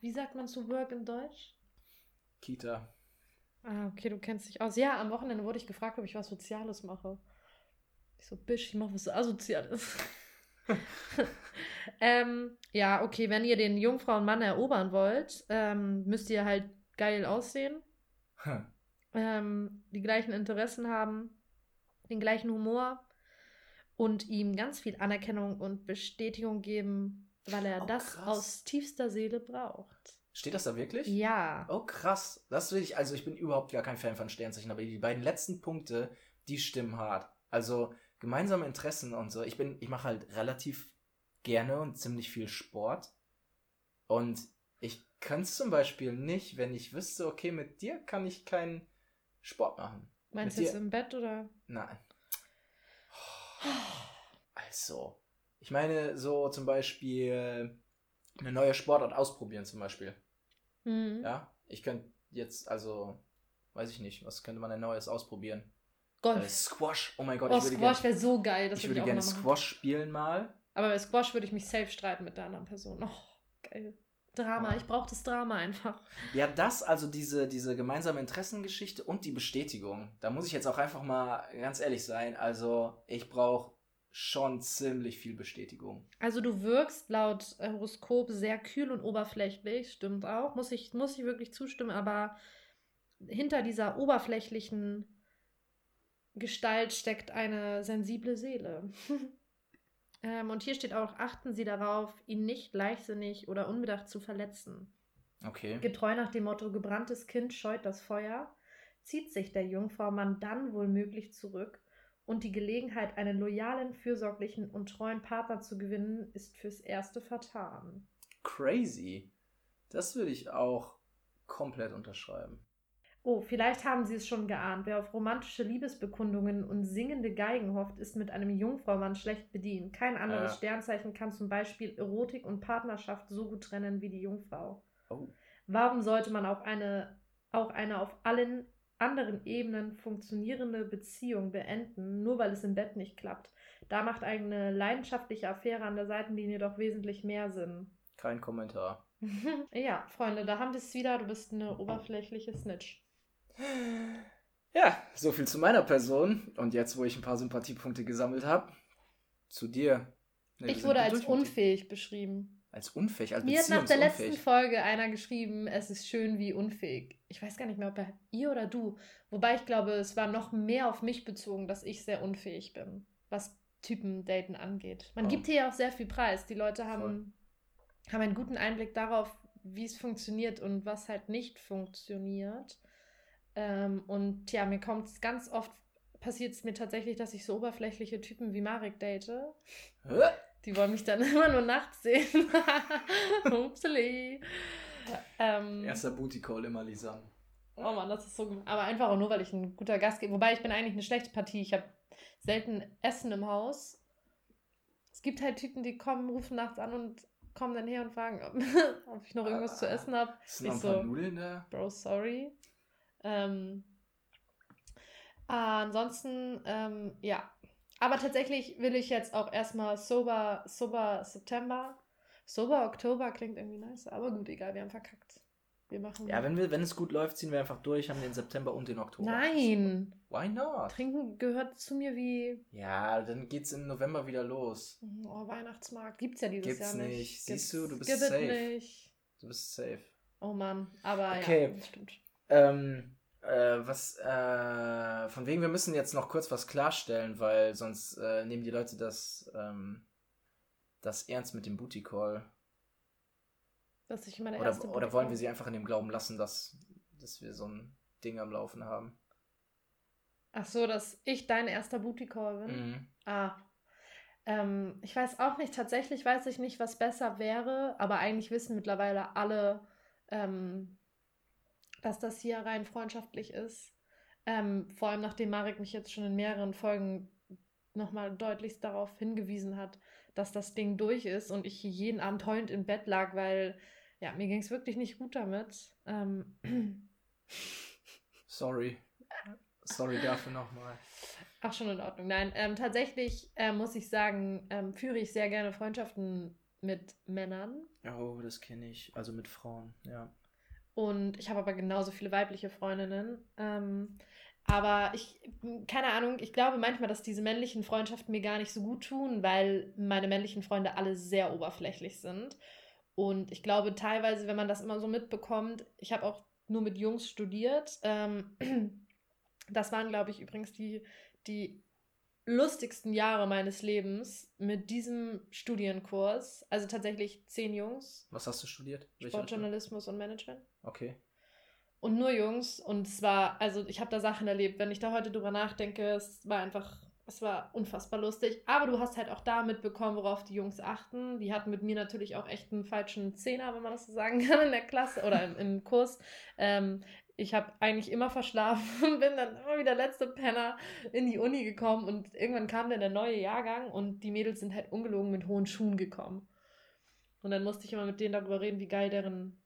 Wie sagt man zu Work in Deutsch? Kita. Ah, okay, du kennst dich aus. Ja, am Wochenende wurde ich gefragt, ob ich was Soziales mache. Ich so, Bisch, ich mache was Asoziales. ähm, ja, okay, wenn ihr den Jungfrauenmann erobern wollt, ähm, müsst ihr halt geil aussehen, hm. ähm, die gleichen Interessen haben, den gleichen Humor und ihm ganz viel Anerkennung und Bestätigung geben, weil er oh, das krass. aus tiefster Seele braucht. Steht das da wirklich? Ja. Oh, krass. Das will ich, also ich bin überhaupt gar kein Fan von Sternzeichen, aber die beiden letzten Punkte, die stimmen hart. Also gemeinsame Interessen und so. Ich bin, ich mache halt relativ gerne und ziemlich viel Sport. Und ich kann es zum Beispiel nicht, wenn ich wüsste, okay, mit dir kann ich keinen Sport machen. Meinst du jetzt im Bett oder? Nein. Also... Ich meine, so zum Beispiel eine neue Sportart ausprobieren zum Beispiel. Mhm. Ja, ich könnte jetzt, also, weiß ich nicht, was könnte man denn Neues ausprobieren? Golf. Äh, Squash, oh mein Gott. Oh, ich würde Squash wäre so geil. Das ich würde ich gerne Squash spielen mal. Aber bei Squash würde ich mich safe streiten mit der anderen Person. Oh, geil. Drama, ja. Ich brauche das Drama einfach. Ja, das, also diese, diese gemeinsame Interessengeschichte und die Bestätigung. Da muss ich jetzt auch einfach mal ganz ehrlich sein. Also, ich brauche... schon ziemlich viel Bestätigung. Also du wirkst laut Horoskop sehr kühl und oberflächlich, stimmt auch, muss ich, muss ich wirklich zustimmen, aber hinter dieser oberflächlichen Gestalt steckt eine sensible Seele. ähm, und hier steht auch, achten Sie darauf, ihn nicht leichtsinnig oder unbedacht zu verletzen. Okay. Getreu nach dem Motto, gebranntes Kind scheut das Feuer, zieht sich der Jungfraumann dann wohlmöglich zurück. Und die Gelegenheit, einen loyalen, fürsorglichen und treuen Partner zu gewinnen, ist fürs Erste vertan. Crazy. Das würde ich auch komplett unterschreiben. Oh, vielleicht haben Sie es schon geahnt. Wer auf romantische Liebesbekundungen und singende Geigen hofft, ist mit einem Jungfraumann schlecht bedient. Kein anderes äh. Sternzeichen kann zum Beispiel Erotik und Partnerschaft so gut trennen wie die Jungfrau. Oh. Warum sollte man auch eine, auch eine auf allen anderen Ebenen funktionierende Beziehung beenden, nur weil es im Bett nicht klappt? Da macht eine leidenschaftliche Affäre an der Seitenlinie doch wesentlich mehr Sinn. Kein Kommentar. Ja, Freunde, da haben wir es wieder. Du bist eine oberflächliche Snitch. Ja, so viel zu meiner Person. Und jetzt, wo ich ein paar Sympathiepunkte gesammelt habe, zu dir. Nee, ich wurde als unfähig beschrieben. Als unfähig, als beziehungsunfähig. Mir hat nach der letzten Folge einer geschrieben, es ist schön wie unfähig. Ich weiß gar nicht mehr, ob er ihr oder du. Wobei ich glaube, es war noch mehr auf mich bezogen, dass ich sehr unfähig bin, was Typen-Daten angeht. Man oh. gibt hier ja auch sehr viel Preis. Die Leute haben, haben einen guten Einblick darauf, wie es funktioniert und was halt nicht funktioniert. Ähm, und ja, mir kommt es ganz oft, passiert es mir tatsächlich, dass ich so oberflächliche Typen wie Marek date. Hä? Die wollen mich dann immer nur nachts sehen. Upsali. Ähm, Erster Booty-Call immer Lisanne. Oh Mann, das ist so gut. Aber einfach auch nur, weil ich ein guter Gastgeber... Wobei, ich bin eigentlich eine schlechte Partie. Ich habe selten Essen im Haus. Es gibt halt Typen, die kommen, rufen nachts an und kommen dann her und fragen, ob ich noch irgendwas ah, zu essen habe. Sind noch ein paar so, Nudeln da? Bro, sorry. Ähm... Äh, ansonsten, ähm, ja. Aber tatsächlich will ich jetzt auch erstmal sober, sober September, sober Oktober klingt irgendwie nice, aber gut, egal, wir haben verkackt. Wir machen ja, wenn, wir, wenn es gut läuft, ziehen wir einfach durch, haben den September und den Oktober. Nein! So, why not? Trinken gehört zu mir wie... Ja, dann geht's im November wieder los. Oh, Weihnachtsmarkt gibt's ja dieses gibt's Jahr nicht. Gibt's nicht. Siehst du, du bist safe. Nicht. Du bist safe. Oh Mann, aber okay. Ja, stimmt. Ähm, äh, was, äh, von wegen, wir müssen jetzt noch kurz was klarstellen, weil sonst äh, nehmen die Leute das, ähm, das ernst mit dem Booty Call. Dass ich meine erste oder, oder wollen wir sie einfach in dem Glauben lassen, dass, dass wir so ein Ding am Laufen haben? Ach so, dass ich dein erster Booty-Call bin? Mhm. Ah. Ähm, ich weiß auch nicht, tatsächlich weiß ich nicht, was besser wäre, aber eigentlich wissen mittlerweile alle, ähm, dass das hier rein freundschaftlich ist. Ähm, vor allem, nachdem Marek mich jetzt schon in mehreren Folgen nochmal deutlichst darauf hingewiesen hat, dass das Ding durch ist und ich jeden Abend heulend im Bett lag, weil ja, mir ging es wirklich nicht gut damit. Ähm. Sorry. Sorry dafür nochmal. Ach, schon in Ordnung. Nein, ähm, tatsächlich äh, muss ich sagen, ähm, führe ich sehr gerne Freundschaften mit Männern. Oh, das kenne ich. Also mit Frauen, ja. Und ich habe aber genauso viele weibliche Freundinnen. Ähm, aber ich, keine Ahnung, ich glaube manchmal, dass diese männlichen Freundschaften mir gar nicht so gut tun, weil meine männlichen Freunde alle sehr oberflächlich sind. Und ich glaube teilweise, wenn man das immer so mitbekommt, ich habe auch nur mit Jungs studiert. Ähm, das waren, glaube ich, übrigens die, die lustigsten Jahre meines Lebens mit diesem Studienkurs. Also tatsächlich zehn Jungs. Was hast du studiert? Sportjournalismus und Management. Okay. Und nur Jungs. Und es war, also ich habe da Sachen erlebt. Wenn ich da heute drüber nachdenke, es war einfach, es war unfassbar lustig. Aber du hast halt auch da mitbekommen, worauf die Jungs achten. Die hatten mit mir natürlich auch echt einen falschen Zehner, wenn man das so sagen kann, in der Klasse oder im, im Kurs. Ähm, ich habe eigentlich immer verschlafen, bin dann immer wieder letzte Penner in die Uni gekommen. Und irgendwann kam dann der neue Jahrgang und die Mädels sind halt ungelogen mit hohen Schuhen gekommen. Und dann musste ich immer mit denen darüber reden, wie geil deren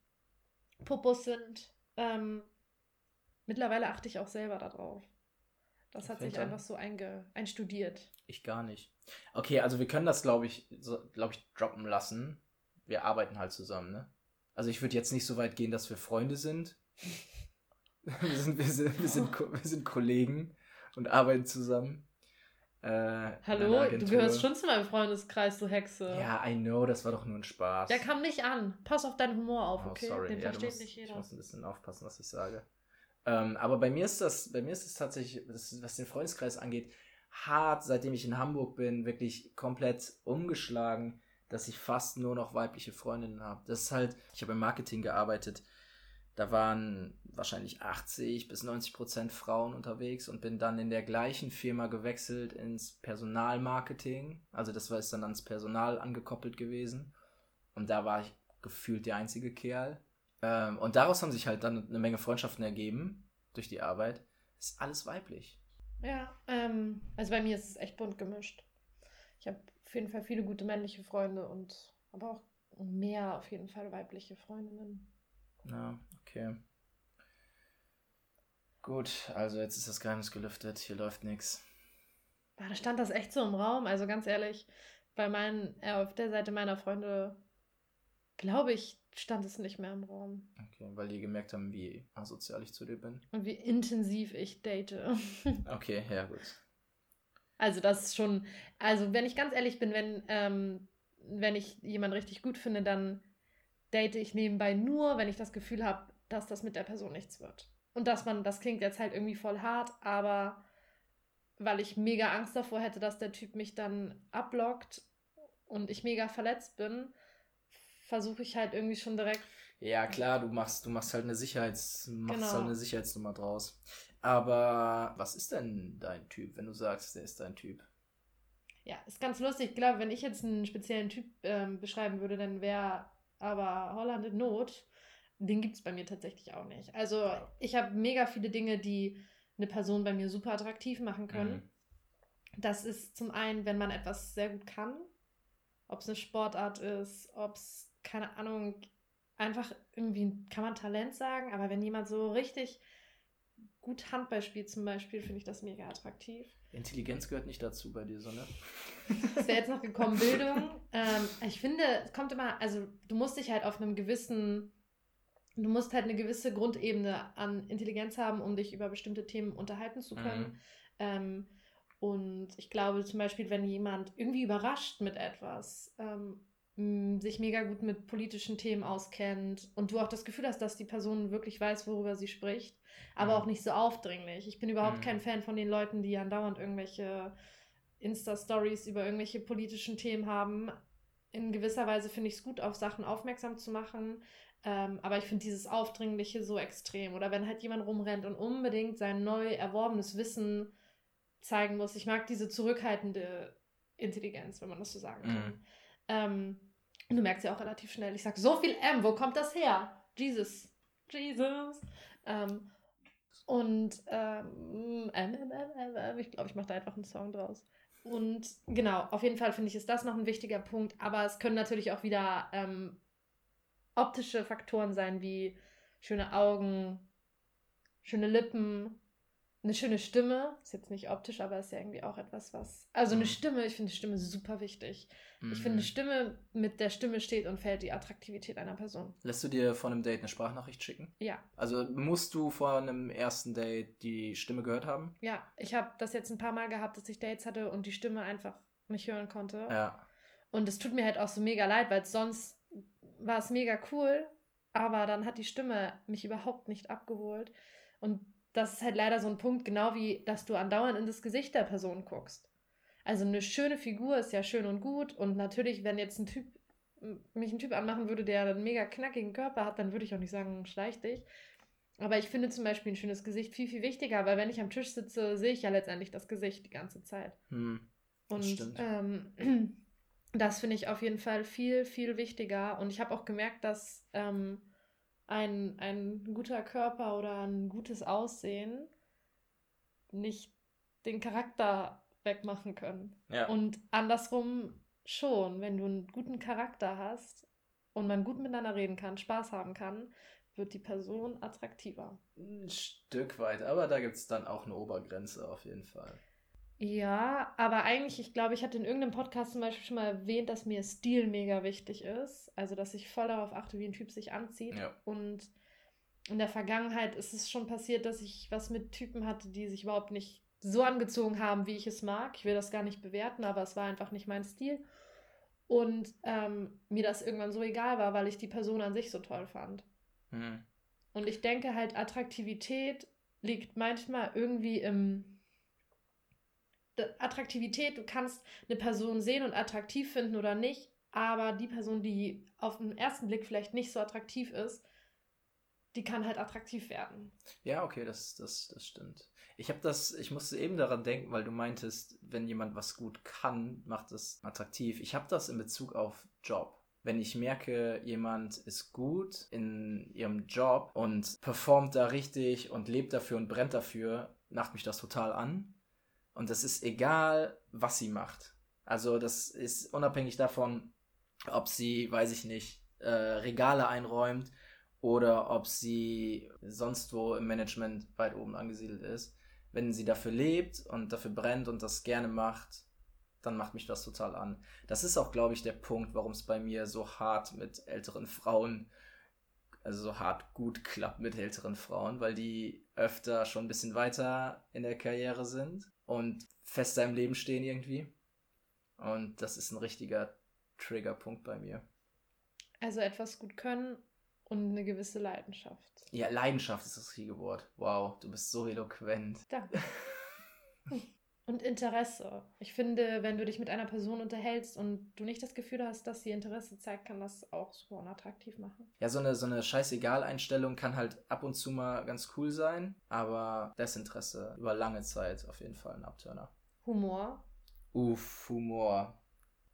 Popos sind. Ähm, mittlerweile achte ich auch selber darauf. Das hat sich einfach so einge- einstudiert. Ich gar nicht. Okay, also wir können das, glaube ich, so, glaube ich, droppen lassen. Wir arbeiten halt zusammen, ne? Also ich würde jetzt nicht so weit gehen, dass wir Freunde sind. wir, sind, wir, sind, wir, sind Ko- wir sind Kollegen und arbeiten zusammen. Äh, Hallo, du gehörst schon zu meinem Freundeskreis, du Hexe. Ja, I know, das war doch nur ein Spaß. Der kam nicht an. Pass auf deinen Humor auf, oh, okay? Sorry. Den ja, versteht musst, nicht jeder. Ich muss ein bisschen aufpassen, was ich sage. Ähm, aber bei mir ist das, bei mir ist es tatsächlich, das, was den Freundeskreis angeht, hart, seitdem ich in Hamburg bin, wirklich komplett umgeschlagen, dass ich fast nur noch weibliche Freundinnen habe. Das ist halt, ich habe im Marketing gearbeitet, da waren wahrscheinlich achtzig bis neunzig Prozent Frauen unterwegs und bin dann in der gleichen Firma gewechselt ins Personalmarketing. Also das war es dann ans Personal angekoppelt gewesen. Und da war ich gefühlt der einzige Kerl. Und daraus haben sich halt dann eine Menge Freundschaften ergeben durch die Arbeit. Ist alles weiblich. Ja, ähm, also bei mir ist es echt bunt gemischt. Ich habe auf jeden Fall viele gute männliche Freunde und aber auch mehr auf jeden Fall weibliche Freundinnen. Ja, okay. Gut, also jetzt ist das Geheimnis gelüftet, hier läuft nichts. Da stand das echt so im Raum, also ganz ehrlich, bei meinen, äh, auf der Seite meiner Freunde, glaube ich, stand es nicht mehr im Raum. Okay, weil die gemerkt haben, wie asozial ich zu dir bin. Und wie intensiv ich date. Okay, ja gut. Also das ist schon, also wenn ich ganz ehrlich bin, wenn, ähm, wenn ich jemanden richtig gut finde, dann date ich nebenbei nur, wenn ich das Gefühl habe, dass das mit der Person nichts wird. Und dass man, das klingt jetzt halt irgendwie voll hart, aber weil ich mega Angst davor hätte, dass der Typ mich dann abblockt und ich mega verletzt bin, versuche ich halt irgendwie schon direkt... Ja klar, du machst, du machst halt eine Sicherheits, machst genau. halt eine Sicherheitsnummer draus. Aber was ist denn dein Typ, wenn du sagst, der ist dein Typ? Ja, ist ganz lustig. Ich glaube, wenn ich jetzt einen speziellen Typ ähm, beschreiben würde, dann wäre... Aber Holland in Not, den gibt es bei mir tatsächlich auch nicht. Also ich habe mega viele Dinge, die eine Person bei mir super attraktiv machen können. Mhm. Das ist zum einen, wenn man etwas sehr gut kann, ob es eine Sportart ist, ob es, keine Ahnung, einfach irgendwie, kann man Talent sagen, aber wenn jemand so richtig gut Handball spielt zum Beispiel, finde ich das mega attraktiv. Intelligenz gehört nicht dazu bei dir, so, ne? Das wäre jetzt noch gekommen, Bildung. Ähm, ich finde, es kommt immer, also du musst dich halt auf einem gewissen, du musst halt eine gewisse Grundebene an Intelligenz haben, um dich über bestimmte Themen unterhalten zu können. Mhm. Ähm, und ich glaube zum Beispiel, wenn jemand irgendwie überrascht mit etwas, ähm, sich mega gut mit politischen Themen auskennt und du auch das Gefühl hast, dass die Person wirklich weiß, worüber sie spricht, aber ja. auch nicht so aufdringlich. Ich bin überhaupt ja. kein Fan von den Leuten, die andauernd irgendwelche Insta-Stories über irgendwelche politischen Themen haben. In gewisser Weise finde ich es gut, auf Sachen aufmerksam zu machen, ähm, aber ich finde dieses Aufdringliche so extrem. Oder wenn halt jemand rumrennt und unbedingt sein neu erworbenes Wissen zeigen muss. Ich mag diese zurückhaltende Intelligenz, wenn man das so sagen kann. Ja. Ähm, du merkst ja auch relativ schnell, ich sag so viel M, wo kommt das her? Jesus, Jesus. Ähm, und ähm, M, M, M, M, ich glaube, ich mache da einfach einen Song draus. Und genau, auf jeden Fall finde ich, ist das noch ein wichtiger Punkt, aber es können natürlich auch wieder ähm, optische Faktoren sein, wie schöne Augen, schöne Lippen, eine schöne Stimme, ist jetzt nicht optisch, aber ist ja irgendwie auch etwas, was... Also eine Stimme, ich finde die Stimme super wichtig. Mhm. Ich finde eine Stimme, mit der Stimme steht und fällt die Attraktivität einer Person. Lässt du dir vor einem Date eine Sprachnachricht schicken? Ja. Also musst du vor einem ersten Date die Stimme gehört haben? Ja, ich habe das jetzt ein paar Mal gehabt, dass ich Dates hatte und die Stimme einfach nicht hören konnte. Ja. Und es tut mir halt auch so mega leid, weil sonst war es mega cool, aber dann hat die Stimme mich überhaupt nicht abgeholt. Und das ist halt leider so ein Punkt, genau wie, dass du andauernd in das Gesicht der Person guckst. Also eine schöne Figur ist ja schön und gut und natürlich, wenn jetzt ein Typ, mich ein Typ anmachen würde, der einen mega knackigen Körper hat, dann würde ich auch nicht sagen, schleich dich. Aber ich finde zum Beispiel ein schönes Gesicht viel, viel wichtiger, weil wenn ich am Tisch sitze, sehe ich ja letztendlich das Gesicht die ganze Zeit. Hm, das und stimmt. Ähm, das finde ich auf jeden Fall viel, viel wichtiger und ich habe auch gemerkt, dass... Ähm, Ein, ein guter Körper oder ein gutes Aussehen nicht den Charakter wegmachen können. Ja. Und andersrum schon, wenn du einen guten Charakter hast und man gut miteinander reden kann, Spaß haben kann, wird die Person attraktiver. Ein Stück weit, aber da gibt es dann auch eine Obergrenze auf jeden Fall. Ja, aber eigentlich, ich glaube, ich hatte in irgendeinem Podcast zum Beispiel schon mal erwähnt, dass mir Stil mega wichtig ist. Also, dass ich voll darauf achte, wie ein Typ sich anzieht. Ja. Und in der Vergangenheit ist es schon passiert, dass ich was mit Typen hatte, die sich überhaupt nicht so angezogen haben, wie ich es mag. Ich will das gar nicht bewerten, aber es war einfach nicht mein Stil. Und ähm, mir das irgendwann so egal war, weil ich die Person an sich so toll fand. Mhm. Und ich denke halt, Attraktivität liegt manchmal irgendwie im... Attraktivität, du kannst eine Person sehen und attraktiv finden oder nicht, aber die Person, die auf den ersten Blick vielleicht nicht so attraktiv ist, die kann halt attraktiv werden. Ja, okay, das, das, das stimmt. Ich habe das, ich musste eben daran denken, weil du meintest, wenn jemand was gut kann, macht es attraktiv. Ich habe das in Bezug auf Job. Wenn ich merke, jemand ist gut in ihrem Job und performt da richtig und lebt dafür und brennt dafür, macht mich das total an. Und das ist egal, was sie macht. Also das ist unabhängig davon, ob sie, weiß ich nicht, äh, Regale einräumt oder ob sie sonst wo im Management weit oben angesiedelt ist. Wenn sie dafür lebt und dafür brennt und das gerne macht, dann macht mich das total an. Das ist auch, glaube ich, der Punkt, warum es bei mir so hart mit älteren Frauen, also so hart gut klappt mit älteren Frauen, weil die öfter schon ein bisschen weiter in der Karriere sind. Und fester im Leben stehen irgendwie. Und das ist ein richtiger Triggerpunkt bei mir. Also etwas gut können und eine gewisse Leidenschaft. Ja, Leidenschaft ist das richtige Wort. Wow, du bist so eloquent. Danke. Und Interesse. Ich finde, wenn du dich mit einer Person unterhältst und du nicht das Gefühl hast, dass sie Interesse zeigt, kann das auch super unattraktiv machen. Ja, so eine, so eine Scheißegal-Einstellung kann halt ab und zu mal ganz cool sein, aber das Interesse über lange Zeit auf jeden Fall ein Abturner. Humor? Uff, Humor.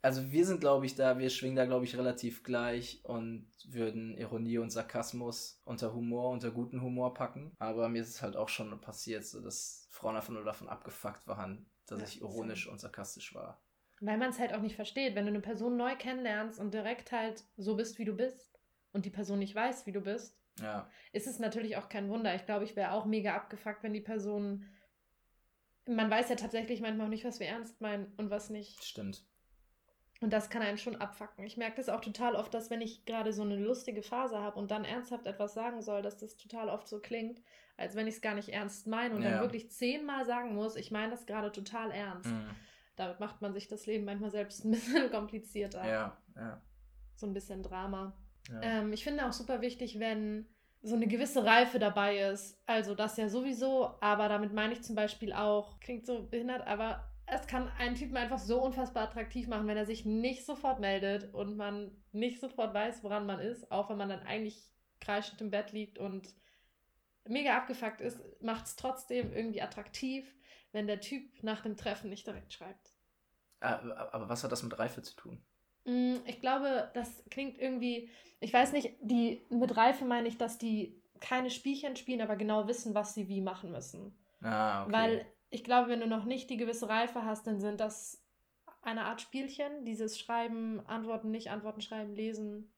Also wir sind, glaube ich, da, wir schwingen da, glaube ich, relativ gleich und würden Ironie und Sarkasmus unter Humor, unter guten Humor packen. Aber mir ist es halt auch schon passiert, so dass Frauen davon oder davon abgefuckt waren, dass ja, ich ironisch und sarkastisch war. Weil man es halt auch nicht versteht. Wenn du eine Person neu kennenlernst und direkt halt so bist, wie du bist und die Person nicht weiß, wie du bist, Ja. Ist es natürlich auch kein Wunder. Ich glaube, ich wäre auch mega abgefuckt, wenn die Person... Man weiß ja tatsächlich manchmal auch nicht, was wir ernst meinen und was nicht. Stimmt. Und das kann einen schon abfucken. Ich merke das auch total oft, dass wenn ich gerade so eine lustige Phase habe und dann ernsthaft etwas sagen soll, dass das total oft so klingt, als wenn ich es gar nicht ernst meine und ja. dann wirklich zehnmal sagen muss, ich meine das gerade total ernst. Mhm. Damit macht man sich das Leben manchmal selbst ein bisschen komplizierter. Ja, ja. So ein bisschen Drama. Ja. Ähm, ich finde auch super wichtig, wenn so eine gewisse Reife dabei ist. Also das ja sowieso, aber damit meine ich zum Beispiel auch, klingt so behindert, aber... Es kann einen Typen einfach so unfassbar attraktiv machen, wenn er sich nicht sofort meldet und man nicht sofort weiß, woran man ist, auch wenn man dann eigentlich kreischend im Bett liegt und mega abgefuckt ist, macht es trotzdem irgendwie attraktiv, wenn der Typ nach dem Treffen nicht direkt schreibt. Aber, aber was hat das mit Reife zu tun? Ich glaube, das klingt irgendwie, ich weiß nicht, die mit Reife meine ich, dass die keine Spielchen spielen, aber genau wissen, was sie wie machen müssen. Ah, okay. Weil ich glaube, wenn du noch nicht die gewisse Reife hast, dann sind das eine Art Spielchen. Dieses Schreiben, Antworten, nicht Antworten, Schreiben, Lesen,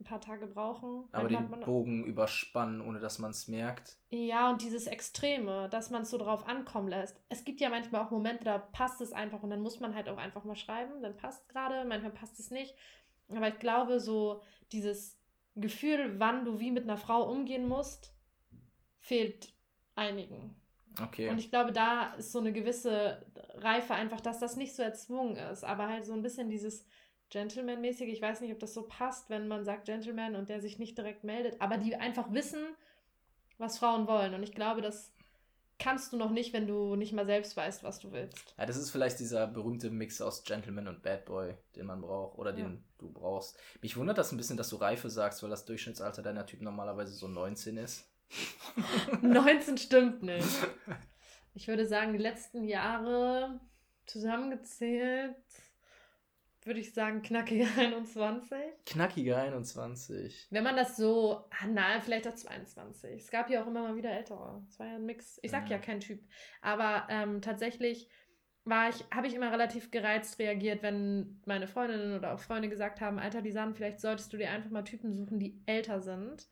ein paar Tage brauchen. Aber den man... Bogen überspannen, ohne dass man es merkt. Ja, und dieses Extreme, dass man es so drauf ankommen lässt. Es gibt ja manchmal auch Momente, da passt es einfach und dann muss man halt auch einfach mal schreiben. Dann passt es gerade, manchmal passt es nicht. Aber ich glaube, so dieses Gefühl, wann du wie mit einer Frau umgehen musst, fehlt einigen. Okay. Und ich glaube, da ist so eine gewisse Reife einfach, dass das nicht so erzwungen ist, aber halt so ein bisschen dieses Gentleman-mäßige, ich weiß nicht, ob das so passt, wenn man sagt Gentleman und der sich nicht direkt meldet, aber die einfach wissen, was Frauen wollen und ich glaube, das kannst du noch nicht, wenn du nicht mal selbst weißt, was du willst. Ja, das ist vielleicht dieser berühmte Mix aus Gentleman und Bad Boy, den man braucht oder den ja. du brauchst. Mich wundert das ein bisschen, dass du Reife sagst, weil das Durchschnittsalter deiner Typen normalerweise so neunzehn ist. neunzehn stimmt nicht. Ich würde sagen, die letzten Jahre zusammengezählt, würde ich sagen, knackige einundzwanzig. Knackige einundzwanzig. Wenn man das so, ah, na, vielleicht auch zweiundzwanzig. Es gab ja auch immer mal wieder Ältere. Es war ja ein Mix. Ich sag ja, ja kein Typ. Aber ähm, tatsächlich war ich, habe ich immer relativ gereizt reagiert, wenn meine Freundinnen oder auch Freunde gesagt haben, Alter, Lisanne, vielleicht solltest du dir einfach mal Typen suchen, die älter sind.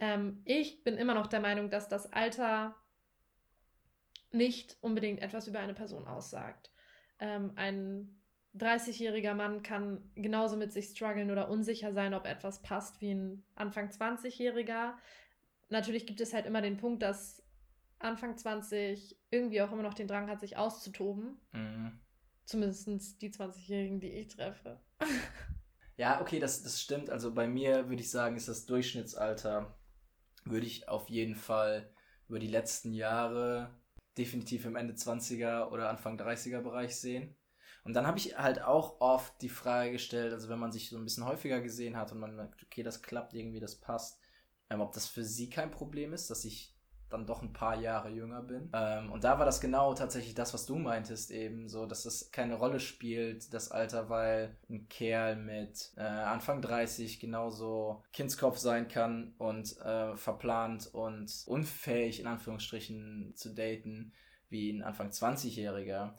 Ähm, ich bin immer noch der Meinung, dass das Alter nicht unbedingt etwas über eine Person aussagt. Ähm, ein dreißigjähriger Mann kann genauso mit sich strugglen oder unsicher sein, ob etwas passt, wie ein Anfang zwanzigjähriger. Natürlich gibt es halt immer den Punkt, dass Anfang zwanzig irgendwie auch immer noch den Drang hat, sich auszutoben. Mhm. Zumindest die zwanzigjährigen, die ich treffe. Ja, okay, das, das stimmt. Also bei mir würde ich sagen, ist das Durchschnittsalter... würde ich auf jeden Fall über die letzten Jahre definitiv im Ende zwanziger oder Anfang dreißiger Bereich sehen. Und dann habe ich halt auch oft die Frage gestellt, also wenn man sich so ein bisschen häufiger gesehen hat und man merkt, okay, das klappt irgendwie, das passt, ähm, ob das für sie kein Problem ist, dass ich dann doch ein paar Jahre jünger bin. Ähm, und da war das genau tatsächlich das, was du meintest eben, so, dass das keine Rolle spielt, das Alter, weil ein Kerl mit äh, Anfang dreißig genauso Kindskopf sein kann und äh, verplant und unfähig in Anführungsstrichen zu daten, wie ein Anfang zwanzigjähriger.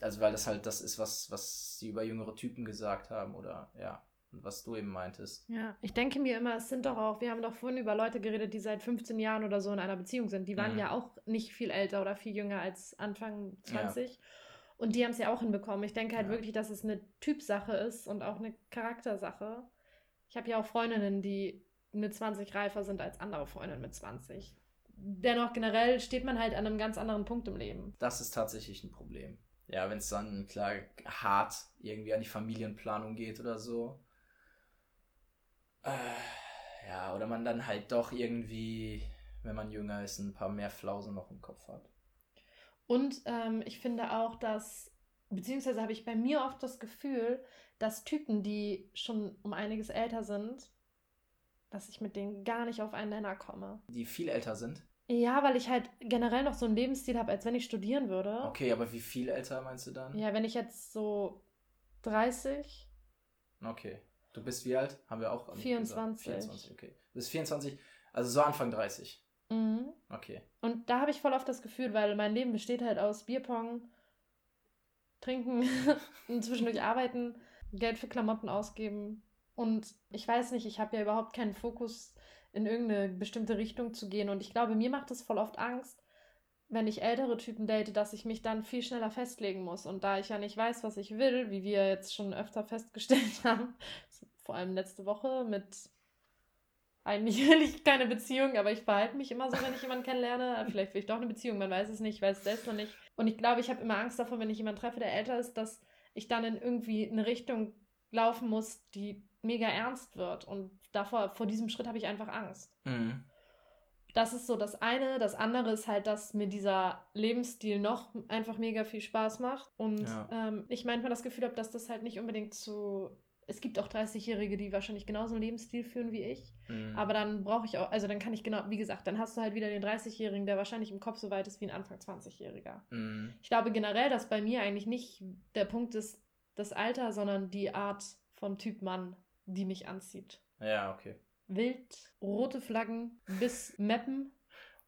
Also weil das halt das ist, was, was sie über jüngere Typen gesagt haben oder ja. Was du eben meintest. Ja, ich denke mir immer, es sind doch auch, wir haben doch vorhin über Leute geredet, die seit fünfzehn Jahren oder so in einer Beziehung sind. Die waren mhm. ja auch nicht viel älter oder viel jünger als Anfang zwanzig. Ja. Und die haben es ja auch hinbekommen. Ich denke halt ja. wirklich, dass es eine Typsache ist und auch eine Charaktersache. Ich habe ja auch Freundinnen, die mit zwanzig reifer sind als andere Freundinnen mit zwanzig. Dennoch generell steht man halt an einem ganz anderen Punkt im Leben. Das ist tatsächlich ein Problem. Ja, wenn es dann klar hart irgendwie an die Familienplanung geht oder so. Ja, oder man dann halt doch irgendwie, wenn man jünger ist, ein paar mehr Flausen noch im Kopf hat. Und ähm, ich finde auch, dass, beziehungsweise habe ich bei mir oft das Gefühl, dass Typen, die schon um einiges älter sind, dass ich mit denen gar nicht auf einen Nenner komme. Die viel älter sind? Ja, weil ich halt generell noch so einen Lebensstil habe, als wenn ich studieren würde. Okay, aber wie viel älter meinst du dann? Ja, wenn ich jetzt so dreißig... Okay. Du bist wie alt? Haben wir auch vierundzwanzig. vierundzwanzig, okay. Du bist vierundzwanzig, also so Anfang dreißig. Mhm. Okay. Und da habe ich voll oft das Gefühl, weil mein Leben besteht halt aus Bierpong, trinken, zwischendurch arbeiten, Geld für Klamotten ausgeben. Und ich weiß nicht, ich habe ja überhaupt keinen Fokus in irgendeine bestimmte Richtung zu gehen. Und ich glaube, mir macht es voll oft Angst, wenn ich ältere Typen date, dass ich mich dann viel schneller festlegen muss. Und da ich ja nicht weiß, was ich will, wie wir jetzt schon öfter festgestellt haben, vor allem letzte Woche mit eigentlich will ich keine Beziehung, aber ich verhalte mich immer so, wenn ich jemanden kennenlerne. Vielleicht will ich doch eine Beziehung, man weiß es nicht, ich weiß es selbst noch nicht. Und ich glaube, ich habe immer Angst davor, wenn ich jemanden treffe, der älter ist, dass ich dann in irgendwie eine Richtung laufen muss, die mega ernst wird. Und davor, vor diesem Schritt habe ich einfach Angst. Mhm. Das ist so das eine. Das andere ist halt, dass mir dieser Lebensstil noch einfach mega viel Spaß macht. Und ja. ähm, ich manchmal das Gefühl habe, dass das halt nicht unbedingt zu... Es gibt auch dreißigjährige, die wahrscheinlich genauso einen Lebensstil führen wie ich. Mhm. Aber dann brauche ich auch... Also dann kann ich genau... Wie gesagt, dann hast du halt wieder den dreißigjährigen, der wahrscheinlich im Kopf so weit ist wie ein Anfang zwanzigjähriger. Mhm. Ich glaube generell, dass bei mir eigentlich nicht der Punkt ist, das Alter, sondern die Art von Typ Mann, die mich anzieht. Ja, okay. Wild, rote Flaggen bis Mappen.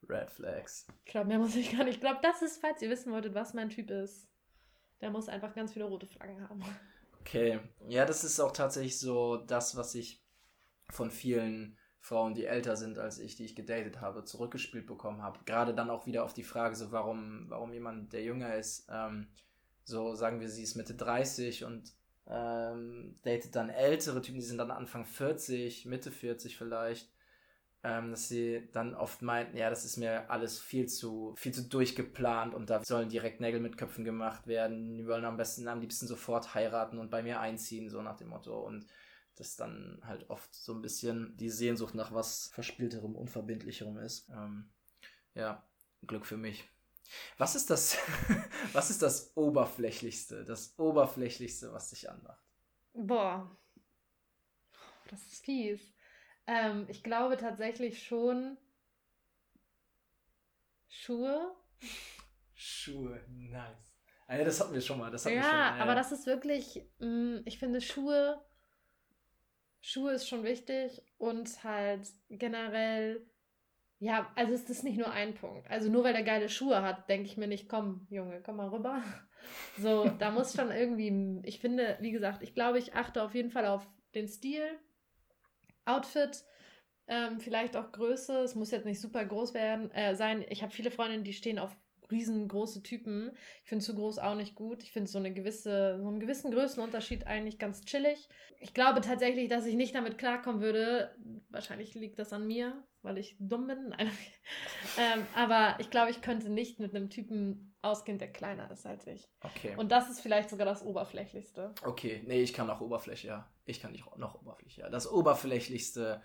Red Flags. Ich glaube, mehr muss ich gar nicht. Ich glaube, das ist, falls ihr wissen wolltet, was mein Typ ist. Der muss einfach ganz viele rote Flaggen haben. Okay. Ja, das ist auch tatsächlich so das, was ich von vielen Frauen, die älter sind als ich, die ich gedatet habe, zurückgespielt bekommen habe. Gerade dann auch wieder auf die Frage, so warum, warum jemand, der jünger ist, ähm, so sagen wir, sie ist Mitte dreißig und Ähm, datet dann ältere Typen, die sind dann Anfang vierzig, Mitte vierzig vielleicht, ähm, dass sie dann oft meinten, ja, das ist mir alles viel zu viel zu durchgeplant und da sollen direkt Nägel mit Köpfen gemacht werden, die wollen am besten, am liebsten sofort heiraten und bei mir einziehen, so nach dem Motto, und das dann halt oft so ein bisschen die Sehnsucht nach was Verspielterem, Unverbindlicherem ist. Ähm, ja, Glück für mich. Was ist das, was ist das Oberflächlichste, das Oberflächlichste, was dich anmacht? Boah, das ist fies. Ähm, ich glaube tatsächlich schon Schuhe. Schuhe, nice. Also das hatten wir schon mal. Das hatten ja, wir schon mal. Ja, aber das ist wirklich, ich finde Schuhe, Schuhe ist schon wichtig und halt generell... Ja, also es ist nicht nur ein Punkt. Also nur weil der geile Schuhe hat, denke ich mir nicht, komm, Junge, komm mal rüber. So, da muss schon irgendwie, ich finde, wie gesagt, ich glaube, ich achte auf jeden Fall auf den Stil, Outfit, ähm, vielleicht auch Größe. Es muss jetzt nicht super groß werden äh, sein. Ich habe viele Freundinnen, die stehen auf riesengroße Typen. Ich finde zu groß auch nicht gut. Ich finde so eine gewisse, so einen gewissen Größenunterschied eigentlich ganz chillig. Ich glaube tatsächlich, dass ich nicht damit klarkommen würde. Wahrscheinlich liegt das an mir, weil ich dumm bin. ähm, aber ich glaube, ich könnte nicht mit einem Typen ausgehen, der kleiner ist als ich. Okay. Und das ist vielleicht sogar das Oberflächlichste. Okay, nee, ich kann auch Oberfläche, ja. Ich kann nicht noch Oberfläche, ja. Das Oberflächlichste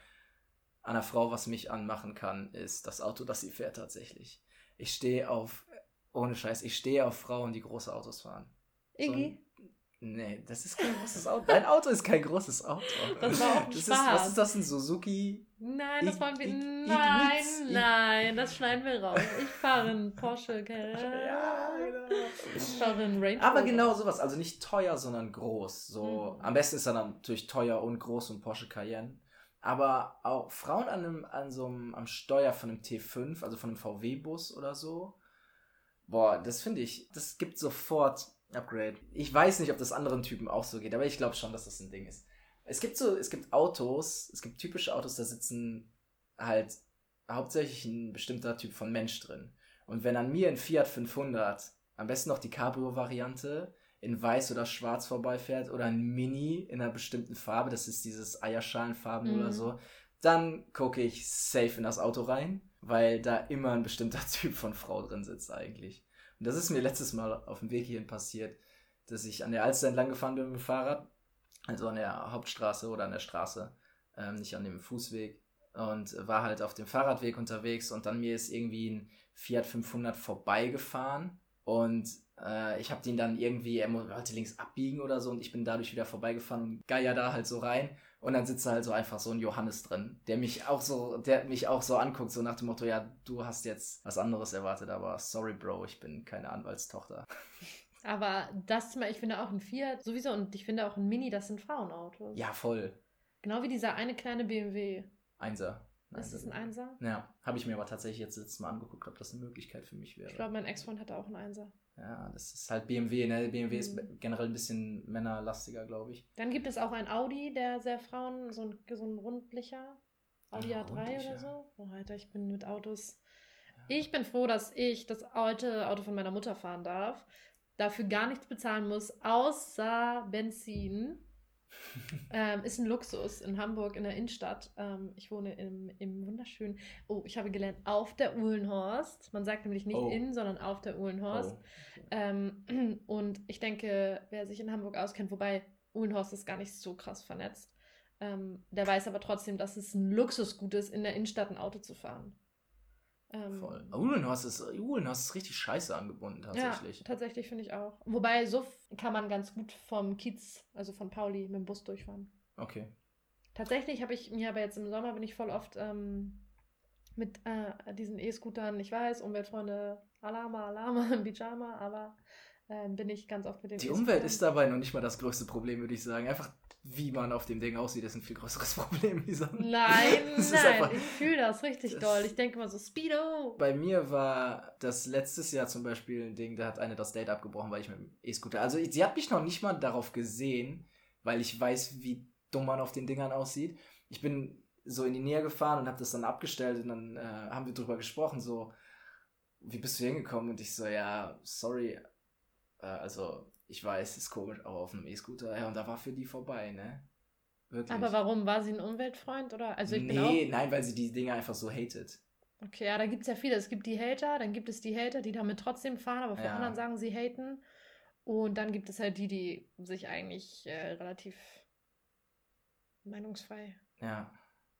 an einer Frau, was mich anmachen kann, ist das Auto, das sie fährt tatsächlich. Ich stehe auf, ohne Scheiß, ich stehe auf Frauen, die große Autos fahren. Iggy? So ein, nee, das ist kein großes Auto. Dein Auto ist kein großes Auto. Das war auch ein das Spaß. Ist, was ist das, ein Suzuki? Nein, das waren wir. Nein, nein, das schneiden wir raus. Ich fahre einen Porsche, gell? Ja, genau. Ich fahre einen Range Rover. Aber genau sowas, also nicht teuer, sondern groß. So, mhm. Am besten ist dann natürlich teuer und groß und Porsche Cayenne. Aber auch Frauen an einem, an so einem, am Steuer von einem T fünf, also von einem V W-Bus oder so, boah, das finde ich, das gibt sofort Upgrade. Ich weiß nicht, ob das anderen Typen auch so geht, aber ich glaube schon, dass das ein Ding ist. Es gibt so, es gibt Autos, es gibt typische Autos, da sitzen halt hauptsächlich ein bestimmter Typ von Mensch drin. Und wenn an mir ein Fiat fünfhundert, am besten noch die Cabrio-Variante, in weiß oder schwarz vorbeifährt oder ein Mini in einer bestimmten Farbe, das ist dieses Eierschalenfarben mhm. oder so, dann gucke ich safe in das Auto rein, weil da immer ein bestimmter Typ von Frau drin sitzt eigentlich. Und das ist mir letztes Mal auf dem Weg hierhin passiert, dass ich an der Alster entlang gefahren bin mit dem Fahrrad, also an der Hauptstraße oder an der Straße, ähm, nicht an dem Fußweg, und war halt auf dem Fahrradweg unterwegs und an mir ist irgendwie ein Fiat fünfhundert vorbeigefahren und ich habe den dann irgendwie, er wollte links abbiegen oder so und ich bin dadurch wieder vorbeigefahren und geier da halt so rein und dann sitzt da halt so einfach so ein Johannes drin, der mich auch so, der mich auch so anguckt, so nach dem Motto, ja, du hast jetzt was anderes erwartet, aber sorry Bro, ich bin keine Anwaltstochter. Aber das Thema, ich finde auch ein Fiat sowieso und ich finde auch ein Mini, das sind Frauenautos. Ja, voll. Genau wie dieser eine kleine B M W. Einser. Nein, ist das ein Einser? Ja, habe ich mir aber tatsächlich jetzt letztes Mal angeguckt, ob das eine Möglichkeit für mich wäre. Ich glaube, mein Ex-Freund hatte auch einen Einser. Ja, das ist halt B M W, ne? B M W mhm. ist generell ein bisschen männerlastiger, glaube ich. Dann gibt es auch ein Audi, der sehr Frauen, so ein, so ein rundlicher. Audi ja, A drei ich, oder so? Ja. Oh, Alter, ich bin mit Autos... Ja. Ich bin froh, dass ich das alte Auto von meiner Mutter fahren darf, dafür gar nichts bezahlen muss, außer Benzin. ähm, ist ein Luxus in Hamburg, in der Innenstadt. Ähm, ich wohne im, im wunderschönen... Oh, ich habe gelernt, auf der Uhlenhorst. Man sagt nämlich nicht oh. in, sondern auf der Uhlenhorst. Oh. Ähm, und ich denke, wer sich in Hamburg auskennt, wobei Uhlenhorst ist gar nicht so krass vernetzt, ähm, der weiß aber trotzdem, dass es ein Luxusgut ist, in der Innenstadt ein Auto zu fahren. Ähm, Voll. Uhlenhorst ist, Uhlenhorst ist richtig scheiße angebunden, tatsächlich. Ja, tatsächlich finde ich auch. Wobei, so kann man ganz gut vom Kiez, also von Pauli, mit dem Bus durchfahren. Okay. Tatsächlich habe ich mir aber jetzt im Sommer, bin ich voll oft ähm, mit äh, diesen E-Scootern, ich weiß, Umweltfreunde, Alama, Alama, Pyjama, aber äh, bin ich ganz oft mit dem Die E-Scootern. Umwelt ist dabei noch nicht mal das größte Problem, würde ich sagen. Einfach, wie man auf dem Ding aussieht, ist ein viel größeres Problem, Lisanne. Nein, nein, einfach, ich fühle das richtig das doll. Ich denke mal so, Speedo. Bei mir war das letztes Jahr zum Beispiel ein Ding, da hat eine das Date abgebrochen, weil ich mit dem E-Scooter... Also sie hat mich noch nicht mal darauf gesehen, weil ich weiß, wie dumm man auf den Dingern aussieht. Ich bin so in die Nähe gefahren und habe das dann abgestellt und dann äh, haben wir drüber gesprochen, so, wie bist du hingekommen? Und ich so, ja, sorry, äh, also... Ich weiß, ist komisch, aber auf einem E-Scooter. Ja, und da war für die vorbei, ne? Wirklich. Aber warum? War sie ein Umweltfreund, oder? Also ich nee, bin auch... nein, weil sie die Dinger einfach so hatet. Okay, ja, da gibt es ja viele. Es gibt die Hater, dann gibt es die Hater, die damit trotzdem fahren, aber von ja. anderen sagen, sie haten. Und dann gibt es halt die, die sich eigentlich äh, relativ meinungsfrei ja.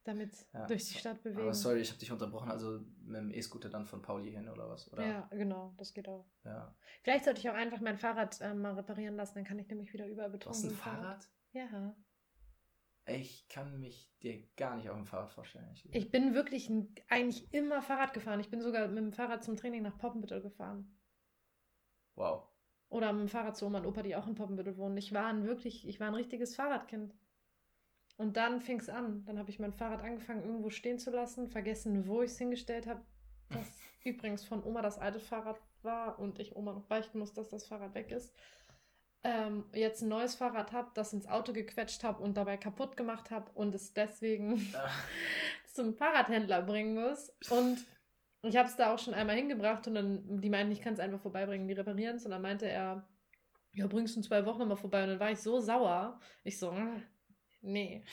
damit ja. durch die Stadt bewegen. Aber sorry, ich habe dich unterbrochen. Also mit dem E-Scooter dann von Pauli hin oder was? Oder? Ja, genau, das geht auch. Ja. Vielleicht sollte ich auch einfach mein Fahrrad äh, mal reparieren lassen, dann kann ich nämlich wieder überall betrunken. Du hast ein Fahrrad? Ja. Ich kann mich dir gar nicht auf dem Fahrrad vorstellen. Ich, ich bin wirklich ein, eigentlich immer Fahrrad gefahren. Ich bin sogar mit dem Fahrrad zum Training nach Poppenbüttel gefahren. Wow. Oder mit dem Fahrrad zu Oma und Opa, die auch in Poppenbüttel wohnen. Ich war ein, wirklich, ich war ein richtiges Fahrradkind. Und dann fing es an. Dann habe ich mein Fahrrad angefangen, irgendwo stehen zu lassen, vergessen, wo ich es hingestellt habe. Das übrigens von Oma das alte Fahrrad war und ich Oma noch beichten muss, dass das Fahrrad weg ist. Ähm, jetzt ein neues Fahrrad habe, das ins Auto gequetscht habe und dabei kaputt gemacht habe und es deswegen zum Fahrradhändler bringen muss. Und ich habe es da auch schon einmal hingebracht und dann, die meinten, ich kann es einfach vorbeibringen, die reparieren es. Und dann meinte er, ja, bringst du in zwei Wochen nochmal vorbei. Und dann war ich so sauer. Ich so, mh. Nee,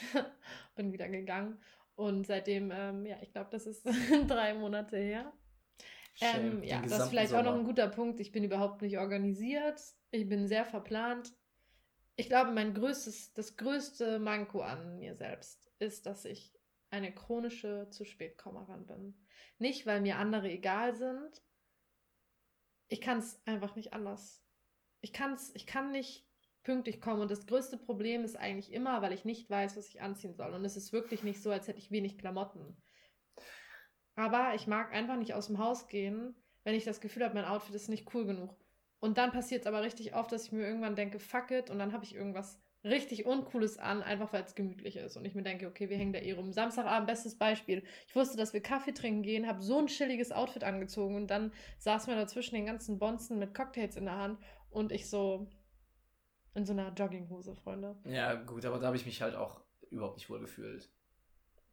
bin wieder gegangen und seitdem, ähm, ja, ich glaube, das ist drei Monate her. Ähm, ja, das ist vielleicht Sommer. Auch noch ein guter Punkt. Ich bin überhaupt nicht organisiert, ich bin sehr verplant. Ich glaube, mein größtes, das größte Manko an mir selbst ist, dass ich eine chronische Zu-Spät-Kommerin bin. Nicht, weil mir andere egal sind. Ich kann es einfach nicht anders. Ich kann's, ich kann nicht pünktlich kommen und das größte Problem ist eigentlich immer, weil ich nicht weiß, was ich anziehen soll und es ist wirklich nicht so, als hätte ich wenig Klamotten. Aber ich mag einfach nicht aus dem Haus gehen, wenn ich das Gefühl habe, mein Outfit ist nicht cool genug. Und dann passiert es aber richtig oft, dass ich mir irgendwann denke, fuck it, und dann habe ich irgendwas richtig Uncooles an, einfach weil es gemütlich ist und ich mir denke, okay, wir hängen da eh rum. Samstagabend, bestes Beispiel. Ich wusste, dass wir Kaffee trinken gehen, habe so ein chilliges Outfit angezogen und dann saß man dazwischen den ganzen Bonzen mit Cocktails in der Hand und ich so... In so einer Jogginghose, Freunde. Ja, gut, aber da habe ich mich halt auch überhaupt nicht wohl gefühlt.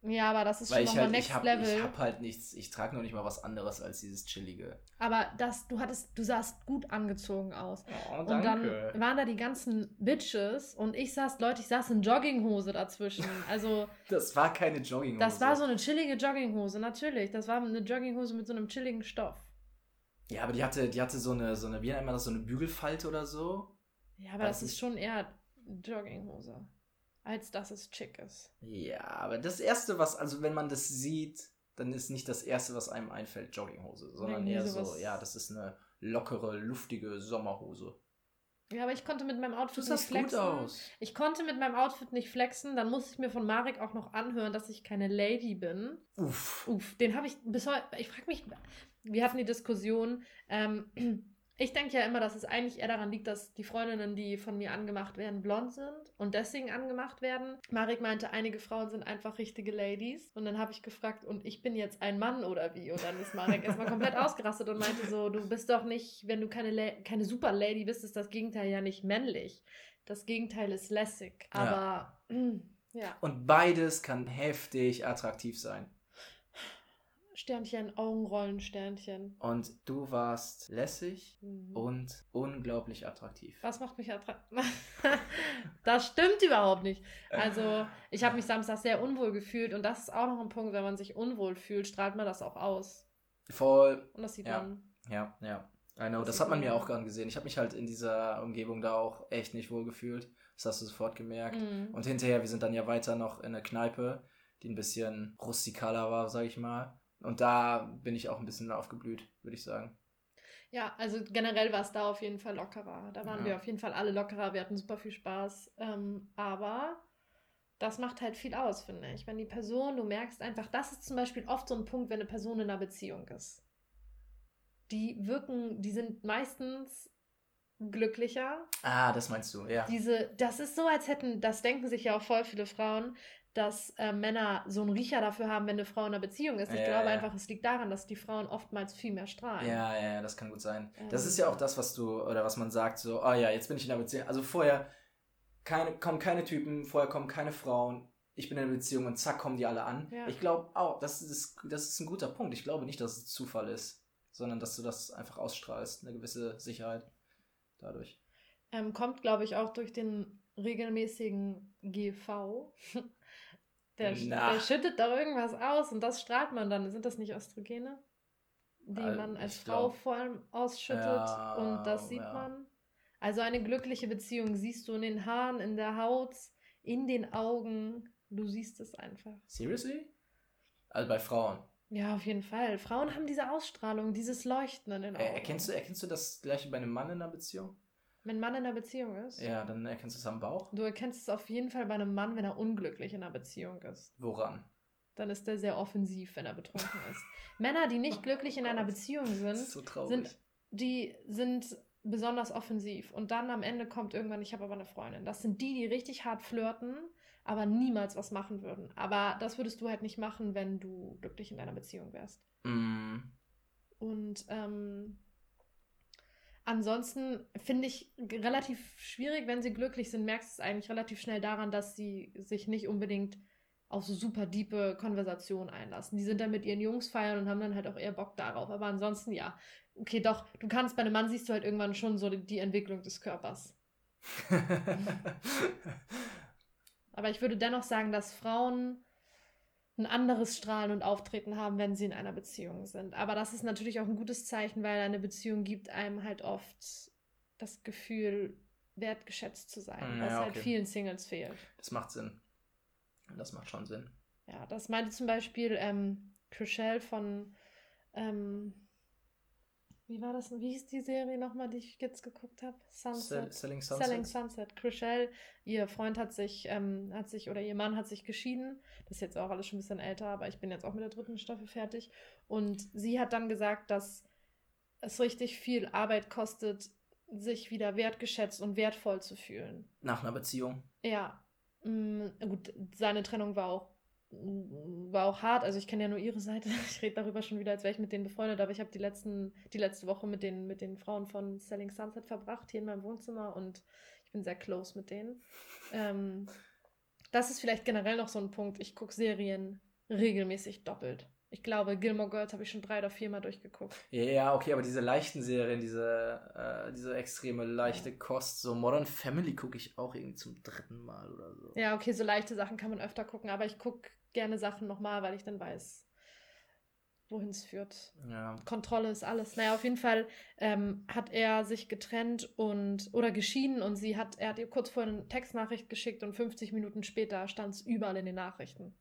Ja, aber das ist Weil schon nochmal halt, Next ich hab, Level. Ich habe halt nichts, ich trage noch nicht mal was anderes als dieses Chillige. Aber das, du hattest, du sahst gut angezogen aus. Oh, danke. Und dann waren da die ganzen Bitches und ich saß, Leute, ich saß in Jogginghose dazwischen. Also das war keine Jogginghose. Das war so eine chillige Jogginghose, natürlich. Das war eine Jogginghose mit so einem chilligen Stoff. Ja, aber die hatte, die hatte so eine, so eine, wie nennt man das, so eine Bügelfalte oder so. Ja, aber das, das ist schon eher Jogginghose, als dass es chic ist. Ja, aber das Erste, was, also wenn man das sieht, dann ist nicht das Erste, was einem einfällt, Jogginghose, sondern eher so, ja, das ist eine lockere, luftige Sommerhose. Ja, aber ich konnte mit meinem Outfit nicht flexen. Du sahst gut aus. Ich konnte mit meinem Outfit nicht flexen, dann musste ich mir von Marek auch noch anhören, dass ich keine Lady bin. Uff. Uff, den habe ich bis heute, ich frage mich, wir hatten die Diskussion, ähm, ich denke ja immer, dass es eigentlich eher daran liegt, dass die Freundinnen, die von mir angemacht werden, blond sind und deswegen angemacht werden. Marek meinte, einige Frauen sind einfach richtige Ladies. Und dann habe ich gefragt, und ich bin jetzt ein Mann oder wie? Und dann ist Marek erstmal komplett ausgerastet und meinte so, du bist doch nicht, wenn du keine, La- keine super Lady bist, ist das Gegenteil ja nicht männlich. Das Gegenteil ist lässig. Aber ja. Ja. Und beides kann heftig attraktiv sein. Sternchen, Augenrollen, Sternchen. Und du warst lässig mhm. und unglaublich attraktiv. Was macht mich attraktiv? Das stimmt überhaupt nicht. Also ich habe mich Samstag sehr unwohl gefühlt und das ist auch noch ein Punkt, wenn man sich unwohl fühlt, strahlt man das auch aus. Voll. Und das sieht ja. man. Ja, ja. I know. Das, das hat man mir auch gern gesehen. Ich habe mich halt in dieser Umgebung da auch echt nicht wohl gefühlt. Das hast du sofort gemerkt. Mhm. Und hinterher, wir sind dann ja weiter noch in eine Kneipe, die ein bisschen rustikaler war, sage ich mal. Und da bin ich auch ein bisschen aufgeblüht, würde ich sagen. Ja, also generell war es da auf jeden Fall lockerer. Da waren ja. wir auf jeden Fall alle lockerer. Wir hatten super viel Spaß. Ähm, aber das macht halt viel aus, finde ich. Wenn die Person, du merkst einfach, das ist zum Beispiel oft so ein Punkt, wenn eine Person in einer Beziehung ist. Die wirken, die sind meistens glücklicher. Ah, das meinst du, ja. Diese, das ist so, als hätten, das denken sich ja auch voll viele Frauen, dass äh, Männer so einen Riecher dafür haben, wenn eine Frau in einer Beziehung ist. Ich ja, glaube ja. einfach, es liegt daran, dass die Frauen oftmals viel mehr strahlen. Ja, ja, das kann gut sein. Ähm, das ist ja auch das, was du, oder was man sagt, so, oh ja, jetzt bin ich in einer Beziehung. Also vorher keine, kommen keine Typen, vorher kommen keine Frauen, ich bin in einer Beziehung und zack, kommen die alle an. Ja. Ich glaube auch, oh, das ist, das ist ein guter Punkt. Ich glaube nicht, dass es Zufall ist, sondern dass du das einfach ausstrahlst, eine gewisse Sicherheit dadurch. Ähm, kommt, glaube ich, auch durch den regelmäßigen G V. Der, der schüttet da irgendwas aus und das strahlt man dann. Sind das nicht Östrogene, die also, man als Frau glaub, vor allem ausschüttet? Ja, und das sieht ja. man. Also eine glückliche Beziehung siehst du in den Haaren, in der Haut, in den Augen. Du siehst es einfach. Seriously? Also bei Frauen? Ja, auf jeden Fall. Frauen haben diese Ausstrahlung, dieses Leuchten in den Augen. Er, erkennst du, erkennst du das gleiche bei einem Mann in einer Beziehung? Wenn ein Mann in einer Beziehung ist? Ja, dann erkennst du es am Bauch. Du erkennst es auf jeden Fall bei einem Mann, wenn er unglücklich in einer Beziehung ist. Woran? Dann ist er sehr offensiv, wenn er betrunken ist. Männer, die nicht glücklich in einer Beziehung sind, so sind, die sind besonders offensiv. Und dann am Ende kommt irgendwann, ich habe aber eine Freundin. Das sind die, die richtig hart flirten, aber niemals was machen würden. Aber das würdest du halt nicht machen, wenn du glücklich in deiner Beziehung wärst. Mm. Und, ähm... ansonsten finde ich relativ schwierig, wenn sie glücklich sind, merkst du es eigentlich relativ schnell daran, dass sie sich nicht unbedingt auf so super diepe Konversationen einlassen. Die sind dann mit ihren Jungs feiern und haben dann halt auch eher Bock darauf. Aber ansonsten ja, okay, doch, du kannst bei einem Mann siehst du halt irgendwann schon so die Entwicklung des Körpers. Aber ich würde dennoch sagen, dass Frauen ein anderes Strahlen und Auftreten haben, wenn sie in einer Beziehung sind. Aber das ist natürlich auch ein gutes Zeichen, weil eine Beziehung gibt einem halt oft das Gefühl, wertgeschätzt zu sein, ja, was okay. halt vielen Singles fehlt. Das macht Sinn. Das macht schon Sinn. Ja, das meinte zum Beispiel ähm, Chrishell von ähm, wie war das? Wie hieß die Serie nochmal, die ich jetzt geguckt habe? Sunset. Selling Sunset. Selling Sunset. Chrishell, ihr Freund hat sich, ähm, hat sich, oder ihr Mann hat sich geschieden. Das ist jetzt auch alles schon ein bisschen älter, aber ich bin jetzt auch mit der dritten Staffel fertig. Und sie hat dann gesagt, dass es richtig viel Arbeit kostet, sich wieder wertgeschätzt und wertvoll zu fühlen. Nach einer Beziehung? Ja. Mh, gut, seine Trennung war auch war auch hart, also ich kenne ja nur ihre Seite, ich rede darüber schon wieder, als wäre ich mit denen befreundet, aber ich habe die letzten die letzte Woche mit den, mit den Frauen von Selling Sunset verbracht, hier in meinem Wohnzimmer und ich bin sehr close mit denen. Ähm, das ist vielleicht generell noch so ein Punkt, ich gucke Serien regelmäßig doppelt. Ich glaube, Gilmore Girls habe ich schon drei oder viermal durchgeguckt. Ja, okay, aber diese leichten Serien, diese, äh, diese extreme leichte ja. Kost, so Modern Family gucke ich auch irgendwie zum dritten Mal oder so. Ja, okay, so leichte Sachen kann man öfter gucken, aber ich gucke gerne Sachen nochmal, weil ich dann weiß, wohin es führt. Ja. Kontrolle ist alles. Naja, auf jeden Fall ähm, hat er sich getrennt und oder geschieden und sie hat, er hat ihr kurz vorher eine Textnachricht geschickt und fünfzig Minuten später stand es überall in den Nachrichten.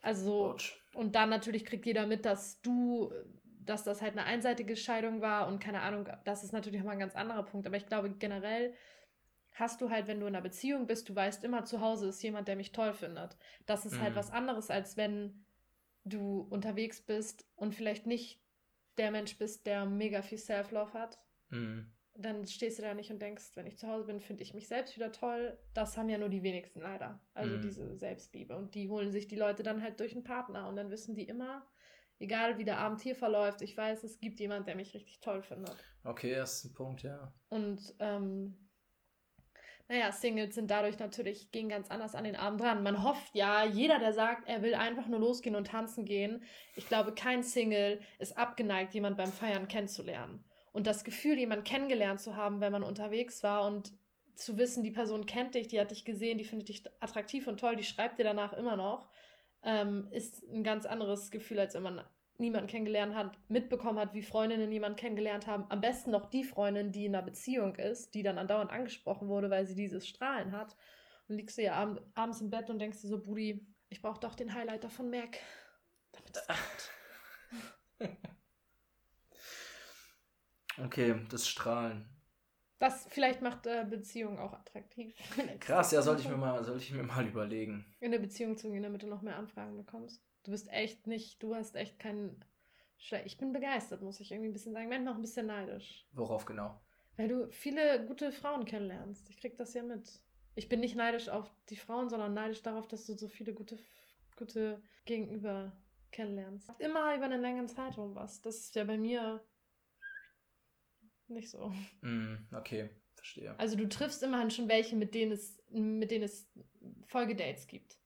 Also, und dann natürlich kriegt jeder mit, dass du, dass das halt eine einseitige Scheidung war und keine Ahnung, das ist natürlich nochmal ein ganz anderer Punkt, aber ich glaube generell hast du halt, wenn du in einer Beziehung bist, du weißt immer, zu Hause ist jemand, der mich toll findet. Das ist mhm. halt was anderes, als wenn du unterwegs bist und vielleicht nicht der Mensch bist, der mega viel Self-Love hat. Mhm. Dann stehst du da nicht und denkst, wenn ich zu Hause bin, finde ich mich selbst wieder toll. Das haben ja nur die wenigsten leider. Also mm. diese Selbstliebe. Und die holen sich die Leute dann halt durch einen Partner. Und dann wissen die immer, egal wie der Abend hier verläuft, ich weiß, es gibt jemanden, der mich richtig toll findet. Okay, das ist ein Punkt, ja. Und ähm, naja, Singles sind dadurch natürlich, gehen ganz anders an den Abend dran. Man hofft ja, jeder, der sagt, er will einfach nur losgehen und tanzen gehen, ich glaube, kein Single ist abgeneigt, jemand beim Feiern kennenzulernen. Und das Gefühl, jemanden kennengelernt zu haben, wenn man unterwegs war und zu wissen, die Person kennt dich, die hat dich gesehen, die findet dich attraktiv und toll, die schreibt dir danach immer noch, ähm, ist ein ganz anderes Gefühl, als wenn man niemanden kennengelernt hat, mitbekommen hat, wie Freundinnen jemanden kennengelernt haben. Am besten noch die Freundin, die in einer Beziehung ist, die dann andauernd angesprochen wurde, weil sie dieses Strahlen hat. Und liegst du ja ab- abends im Bett und denkst dir so, Budi, ich brauche doch den Highlighter von Mac, damit es kommt. Okay, das Strahlen. Das vielleicht macht äh, Beziehung auch attraktiv. Krass, ja, sollte ich mir mal, sollte ich mir mal überlegen. In der Beziehung zu gehen, damit du noch mehr Anfragen bekommst. Du bist echt nicht, du hast echt keinen... Schle- ich bin begeistert, muss ich irgendwie ein bisschen sagen. Ich bin noch ein bisschen neidisch. Worauf genau? Weil du viele gute Frauen kennenlernst. Ich krieg das ja mit. Ich bin nicht neidisch auf die Frauen, sondern neidisch darauf, dass du so viele gute, gute Gegenüber kennenlernst. Immer über einen längeren Zeitraum was. Das ist ja bei mir... nicht so. Mm, okay, verstehe. Also du triffst immerhin schon welche, mit denen es, mit denen es Folgedates gibt.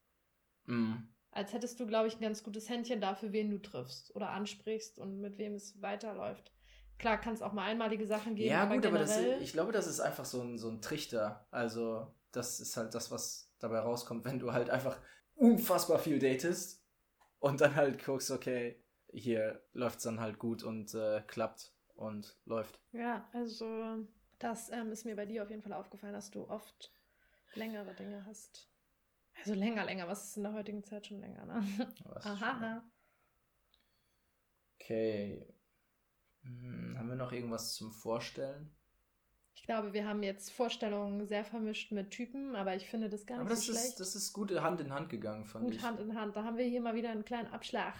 Mm. Als hättest du, glaube ich, ein ganz gutes Händchen dafür, wen du triffst oder ansprichst und mit wem es weiterläuft. Klar, kann es auch mal einmalige Sachen geben. Ja, aber gut, generell... aber das ist, ich glaube, das ist einfach so ein, so ein Trichter. Also das ist halt das, was dabei rauskommt, wenn du halt einfach unfassbar viel datest und dann halt guckst, okay, hier läuft es dann halt gut und äh, klappt. Und läuft. Ja, also das ähm, ist mir bei dir auf jeden Fall aufgefallen, dass du oft längere Dinge hast. Also länger, länger. Was ist in der heutigen Zeit schon länger, ne? Aha. Okay. Hm, haben wir noch irgendwas zum Vorstellen? Ich glaube, wir haben jetzt Vorstellungen sehr vermischt mit Typen, aber ich finde das gar nicht aber das so ist, schlecht. Aber das ist gut Hand in Hand gegangen, fand gut ich. Gut Hand in Hand. Da haben wir hier mal wieder einen kleinen Abschlag.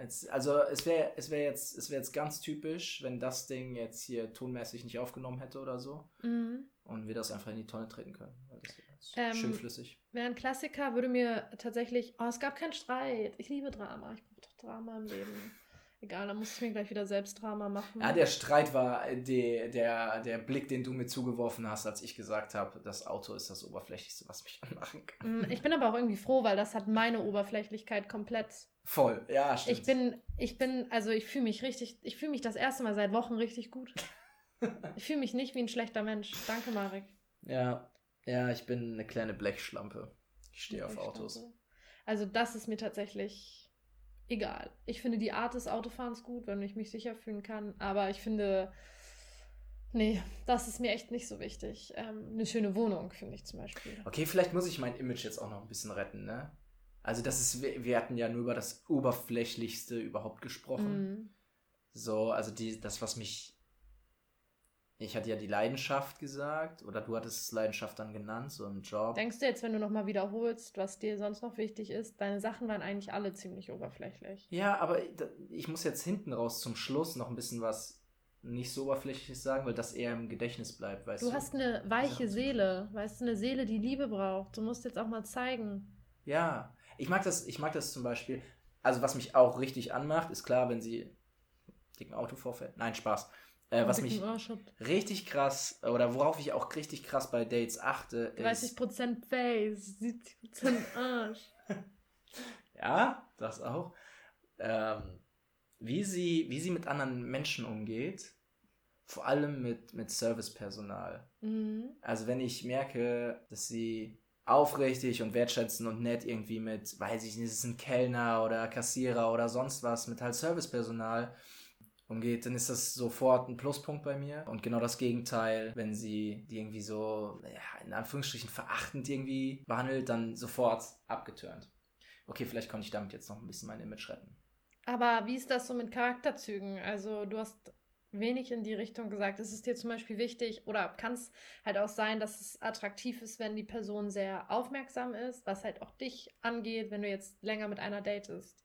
Jetzt, also es wäre es wär jetzt, es wär jetzt ganz typisch, wenn das Ding jetzt hier tonmäßig nicht aufgenommen hätte oder so, mhm, und wir das einfach in die Tonne treten können. Das ist ähm, schön flüssig. Wäre ein Klassiker, würde mir tatsächlich, oh, es gab keinen Streit, ich liebe Drama, ich brauche doch Drama im Leben. Egal, dann muss ich mir gleich wieder selbst Drama machen. Ja, der Streit war die, der, der Blick, den du mir zugeworfen hast, als ich gesagt habe, das Auto ist das Oberflächlichste, was mich anmachen kann. Ich bin aber auch irgendwie froh, weil das hat meine Oberflächlichkeit komplett... Voll, ja, stimmt. Ich bin, ich bin, also ich fühle mich richtig, ich fühle mich das erste Mal seit Wochen richtig gut. Ich fühle mich nicht wie ein schlechter Mensch. Danke, Marek. Ja, ja, ich bin eine kleine Blechschlampe. Ich stehe auf Autos. Also das ist mir tatsächlich... egal. Ich finde die Art des Autofahrens gut, wenn ich mich sicher fühlen kann. Aber ich finde, nee, das ist mir echt nicht so wichtig. Ähm, eine schöne Wohnung finde ich zum Beispiel. Okay, vielleicht muss ich mein Image jetzt auch noch ein bisschen retten, ne? Also das ist, wir hatten ja nur über das Oberflächlichste überhaupt gesprochen. Mhm. So, also die, das, was mich, ich hatte ja die Leidenschaft gesagt, oder du hattest es Leidenschaft dann genannt, so im Job. Denkst du jetzt, wenn du nochmal wiederholst, was dir sonst noch wichtig ist, deine Sachen waren eigentlich alle ziemlich oberflächlich. Ja, aber ich muss jetzt hinten raus zum Schluss noch ein bisschen was nicht so oberflächliches sagen, weil das eher im Gedächtnis bleibt, weißt du. Du hast eine weiche ja. Seele, weißt du, eine Seele, die Liebe braucht. Du musst jetzt auch mal zeigen. Ja, ich mag das, ich mag das zum Beispiel, also was mich auch richtig anmacht, ist klar, wenn sie dicken Auto vorfällt. Nein, Spaß. Äh, was mich richtig krass, oder worauf ich auch richtig krass bei Dates achte, ist... dreißig Prozent Face, siebzig Prozent Arsch. Ja, das auch. Ähm, wie sie, wie sie mit anderen Menschen umgeht, vor allem mit, mit Servicepersonal. Mhm. Also wenn ich merke, dass sie aufrichtig und wertschätzend und nett irgendwie mit, weiß ich nicht, es ist ein Kellner oder Kassierer oder sonst was, mit halt Servicepersonal... umgeht, dann ist das sofort ein Pluspunkt bei mir. Und genau das Gegenteil, wenn sie die irgendwie so, ja, in Anführungsstrichen verachtend irgendwie behandelt, dann sofort abgeturnt. Okay, vielleicht konnte ich damit jetzt noch ein bisschen mein Image retten. Aber wie ist das so mit Charakterzügen? Also du hast wenig in die Richtung gesagt. Ist es dir zum Beispiel wichtig, oder kann es halt auch sein, dass es attraktiv ist, wenn die Person sehr aufmerksam ist, was halt auch dich angeht, wenn du jetzt länger mit einer datest?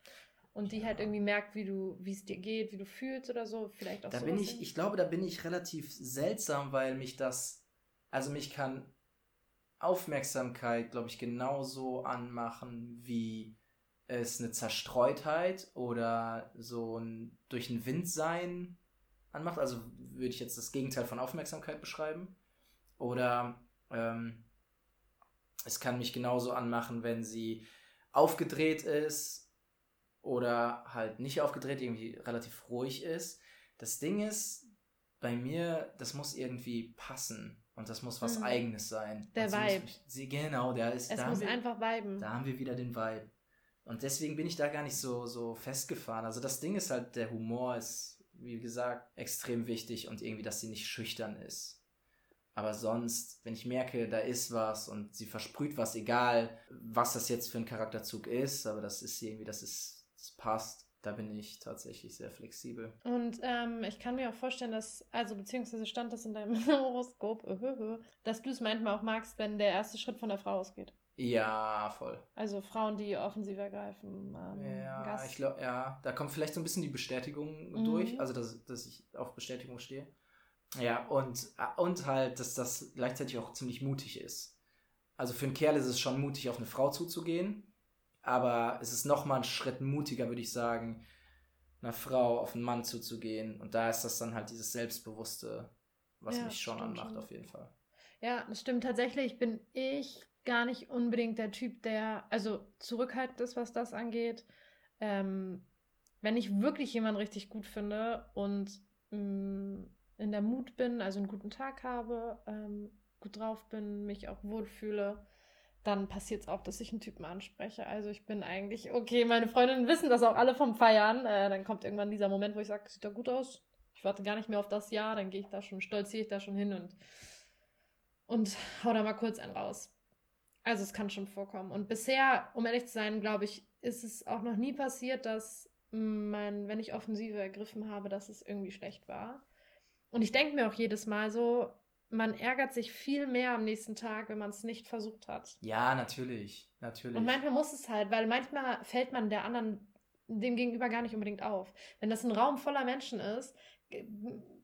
Und die ja. halt irgendwie merkt, wie du, wie es dir geht, wie du fühlst oder so, vielleicht auch so. Da bin ich, ich glaube, da bin ich relativ seltsam, weil mich das, also mich kann Aufmerksamkeit, glaube ich, genauso anmachen, wie es eine Zerstreutheit oder so ein durch den Wind sein anmacht. Also würde ich jetzt das Gegenteil von Aufmerksamkeit beschreiben. Oder Ähm, es kann mich genauso anmachen, wenn sie aufgedreht ist oder halt nicht aufgedreht, irgendwie relativ ruhig ist. Das Ding ist, bei mir, das muss irgendwie passen. Und das muss was mhm. Eigenes sein. Der also Vibe. Muss, sie, genau, der ist... Es da muss wir, einfach viben. Da haben wir wieder den Vibe. Und deswegen bin ich da gar nicht so, so festgefahren. Also das Ding ist halt, der Humor ist, wie gesagt, extrem wichtig und irgendwie, dass sie nicht schüchtern ist. Aber sonst, wenn ich merke, da ist was und sie versprüht was, egal was das jetzt für ein Charakterzug ist, aber das ist irgendwie, das ist, das passt. Da bin ich tatsächlich sehr flexibel. Und ähm, ich kann mir auch vorstellen, dass, also beziehungsweise stand das in deinem Horoskop, dass du es manchmal auch magst, wenn der erste Schritt von der Frau ausgeht. Ja, voll. Also Frauen, die offensiver greifen. Ähm, ja, Gast. Ich glaube, ja. Da kommt vielleicht so ein bisschen die Bestätigung mhm. durch, also dass, dass ich auf Bestätigung stehe. Ja, und, und halt, dass das gleichzeitig auch ziemlich mutig ist. Also für einen Kerl ist es schon mutig, auf eine Frau zuzugehen. Aber es ist nochmal ein Schritt mutiger, würde ich sagen, einer Frau auf einen Mann zuzugehen. Und da ist das dann halt dieses Selbstbewusste, was ja, mich schon anmacht, schon. Auf jeden Fall. Ja, das stimmt. Tatsächlich bin ich gar nicht unbedingt der Typ, der also zurückhaltend ist, was das angeht. Ähm, wenn ich wirklich jemanden richtig gut finde und mh, in der Mut bin, also einen guten Tag habe, ähm, gut drauf bin, mich auch wohlfühle, dann passiert es auch, dass ich einen Typen anspreche. Also ich bin eigentlich, okay, meine Freundinnen wissen das auch alle vom Feiern. Äh, dann kommt irgendwann dieser Moment, wo ich sage, sieht doch gut aus. Ich warte gar nicht mehr auf das Jahr. Dann gehe ich da schon, stolziere ich da schon hin und, und hau da mal kurz einen raus. Also es kann schon vorkommen. Und bisher, um ehrlich zu sein, glaube ich, ist es auch noch nie passiert, dass man, wenn ich Offensive ergriffen habe, dass es irgendwie schlecht war. Und ich denke mir auch jedes Mal so, man ärgert sich viel mehr am nächsten Tag, wenn man es nicht versucht hat. Ja, natürlich, natürlich. Und manchmal muss es halt, weil manchmal fällt man der anderen, dem Gegenüber gar nicht unbedingt auf. Wenn das ein Raum voller Menschen ist,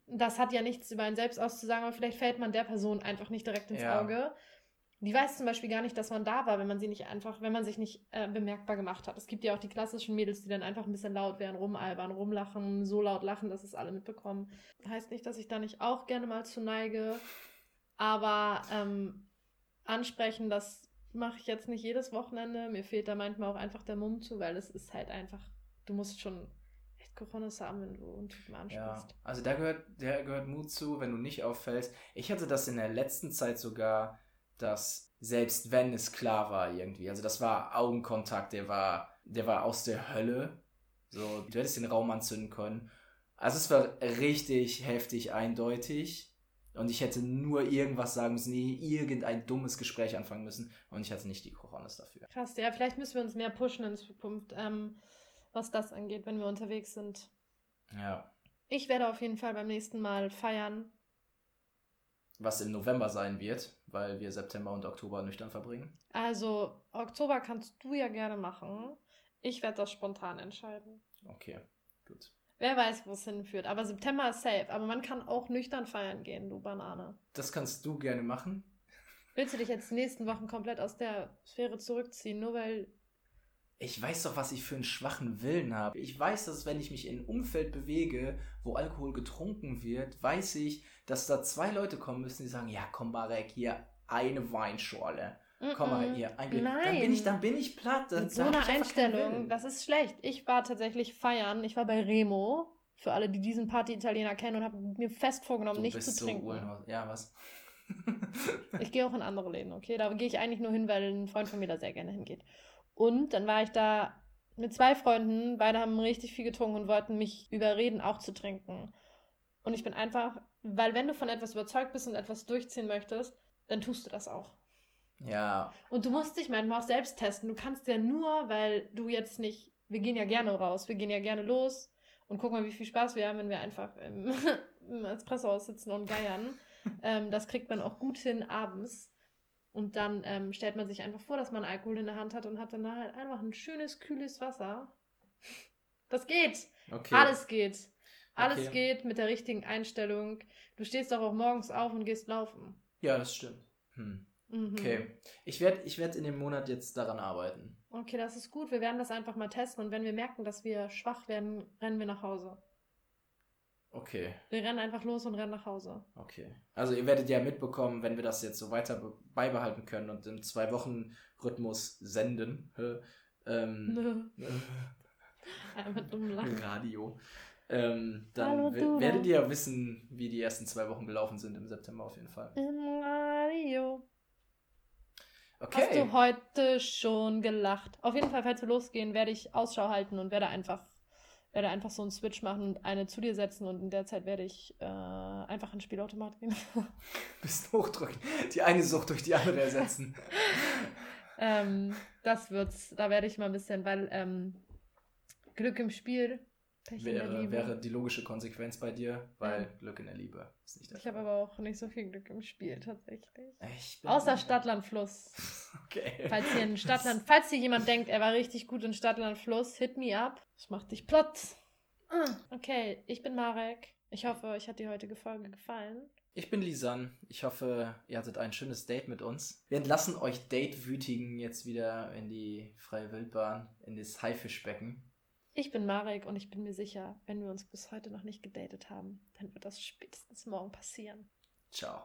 das hat ja nichts über einen selbst auszusagen, aber vielleicht fällt man der Person einfach nicht direkt ins ja. Auge. Die weiß zum Beispiel gar nicht, dass man da war, wenn man sie nicht einfach, wenn man sich nicht äh, bemerkbar gemacht hat. Es gibt ja auch die klassischen Mädels, die dann einfach ein bisschen laut werden, rumalbern, rumlachen, so laut lachen, dass es alle mitbekommen. Heißt nicht, dass ich da nicht auch gerne mal zu neige, aber ähm, ansprechen, das mache ich jetzt nicht jedes Wochenende. Mir fehlt da manchmal auch einfach der Mumm zu, weil es ist halt einfach, du musst schon echt Cojones haben, wenn du einen Typen ansprichst. Ja, also da gehört, da gehört Mut zu, wenn du nicht auffällst. Ich hatte das in der letzten Zeit sogar, dass selbst wenn es klar war irgendwie, also das war Augenkontakt, der war, der war aus der Hölle. So, du hättest den Raum anzünden können. Also es war richtig heftig eindeutig und ich hätte nur irgendwas sagen müssen, nie irgendein dummes Gespräch anfangen müssen und ich hatte nicht die Cojones dafür. Krass, ja, vielleicht müssen wir uns mehr pushen in Zukunft, ähm, was das angeht, wenn wir unterwegs sind. Ja. Ich werde auf jeden Fall beim nächsten Mal feiern. Was im November sein wird, weil wir September und Oktober nüchtern verbringen. Also, Oktober kannst du ja gerne machen. Ich werde das spontan entscheiden. Okay, gut. Wer weiß, wo es hinführt. Aber September ist safe. Aber man kann auch nüchtern feiern gehen, du Banane. Das kannst du gerne machen. Willst du dich jetzt die nächsten Wochen komplett aus der Sphäre zurückziehen, nur weil... Ich weiß doch, was ich für einen schwachen Willen habe. Ich weiß, dass wenn ich mich in ein Umfeld bewege, wo Alkohol getrunken wird, weiß ich, dass da zwei Leute kommen müssen, die sagen, ja, komm Marek, hier eine Weinschorle. Mm-mm. Komm mal hier, ein Glück. Nein. Dann bin ich, dann bin ich platt. Dann Mit so einer Einstellung, das ist schlecht. Ich war tatsächlich feiern, ich war bei Remo, für alle, die diesen Party-Italiener kennen, und habe mir fest vorgenommen, du nicht bist zu so trinken. Uhlenhorst. Ja, was? Ich gehe auch in andere Läden, okay? Da gehe ich eigentlich nur hin, weil ein Freund von mir da sehr gerne hingeht. Und dann war ich da mit zwei Freunden, beide haben richtig viel getrunken und wollten mich überreden, auch zu trinken. Und ich bin einfach, weil wenn du von etwas überzeugt bist und etwas durchziehen möchtest, dann tust du das auch. Ja. Und du musst dich manchmal auch selbst testen. Du kannst ja nur, weil du jetzt nicht, wir gehen ja gerne raus, wir gehen ja gerne los und gucken mal, wie viel Spaß wir haben, wenn wir einfach im, im Espressohaus sitzen und geiern. ähm, das kriegt man auch gut hin abends. Und dann ähm, stellt man sich einfach vor, dass man Alkohol in der Hand hat und hat dann halt einfach ein schönes, kühles Wasser. Das geht. Okay. Alles geht. Alles okay. Geht mit der richtigen Einstellung. Du stehst doch auch morgens auf und gehst laufen. Ja, das stimmt. Hm. Mhm. Okay. Ich werde ich werd in dem Monat jetzt daran arbeiten. Okay, das ist gut. Wir werden das einfach mal testen. Und wenn wir merken, dass wir schwach werden, rennen wir nach Hause. Okay. Wir rennen einfach los und rennen nach Hause. Okay. Also ihr werdet ja mitbekommen, wenn wir das jetzt so weiter be- beibehalten können und im Zwei-Wochen-Rhythmus senden. Äh, ähm, Nö. Einfach dumm lachen. Radio. Ähm, dann Hallo, w- werdet ihr ja wissen, wie die ersten zwei Wochen gelaufen sind im September auf jeden Fall. Im Radio. Okay. Hast du heute schon gelacht? Auf jeden Fall, falls wir losgehen, werde ich Ausschau halten und werde einfach werde einfach so einen Switch machen und eine zu dir setzen und in der Zeit werde ich äh, einfach in den Spielautomat gehen. Bisschen hochdrücken. Die eine Sucht durch die andere ersetzen. ähm, das wird's. Da werde ich mal ein bisschen, weil ähm, Glück im Spiel, Pech wäre, in der Liebe. Wäre die logische Konsequenz bei dir, weil ja. Glück in der Liebe ist nicht der Fall. Ich habe aber auch nicht so viel Glück im Spiel, tatsächlich. Außer Stadtlandfluss. Okay. Falls hier, in Stadtland, falls hier jemand denkt, er war richtig gut in Stadtlandfluss, hit me up. Ich mach dich platt. Okay, ich bin Marek. Ich hoffe, euch hat die heutige Folge gefallen. Ich bin Lisanne. Ich hoffe, ihr hattet ein schönes Date mit uns. Wir entlassen euch Date-Wütigen jetzt wieder in die freie Wildbahn, in das Haifischbecken. Ich bin Marek und ich bin mir sicher, wenn wir uns bis heute noch nicht gedatet haben, dann wird das spätestens morgen passieren. Ciao.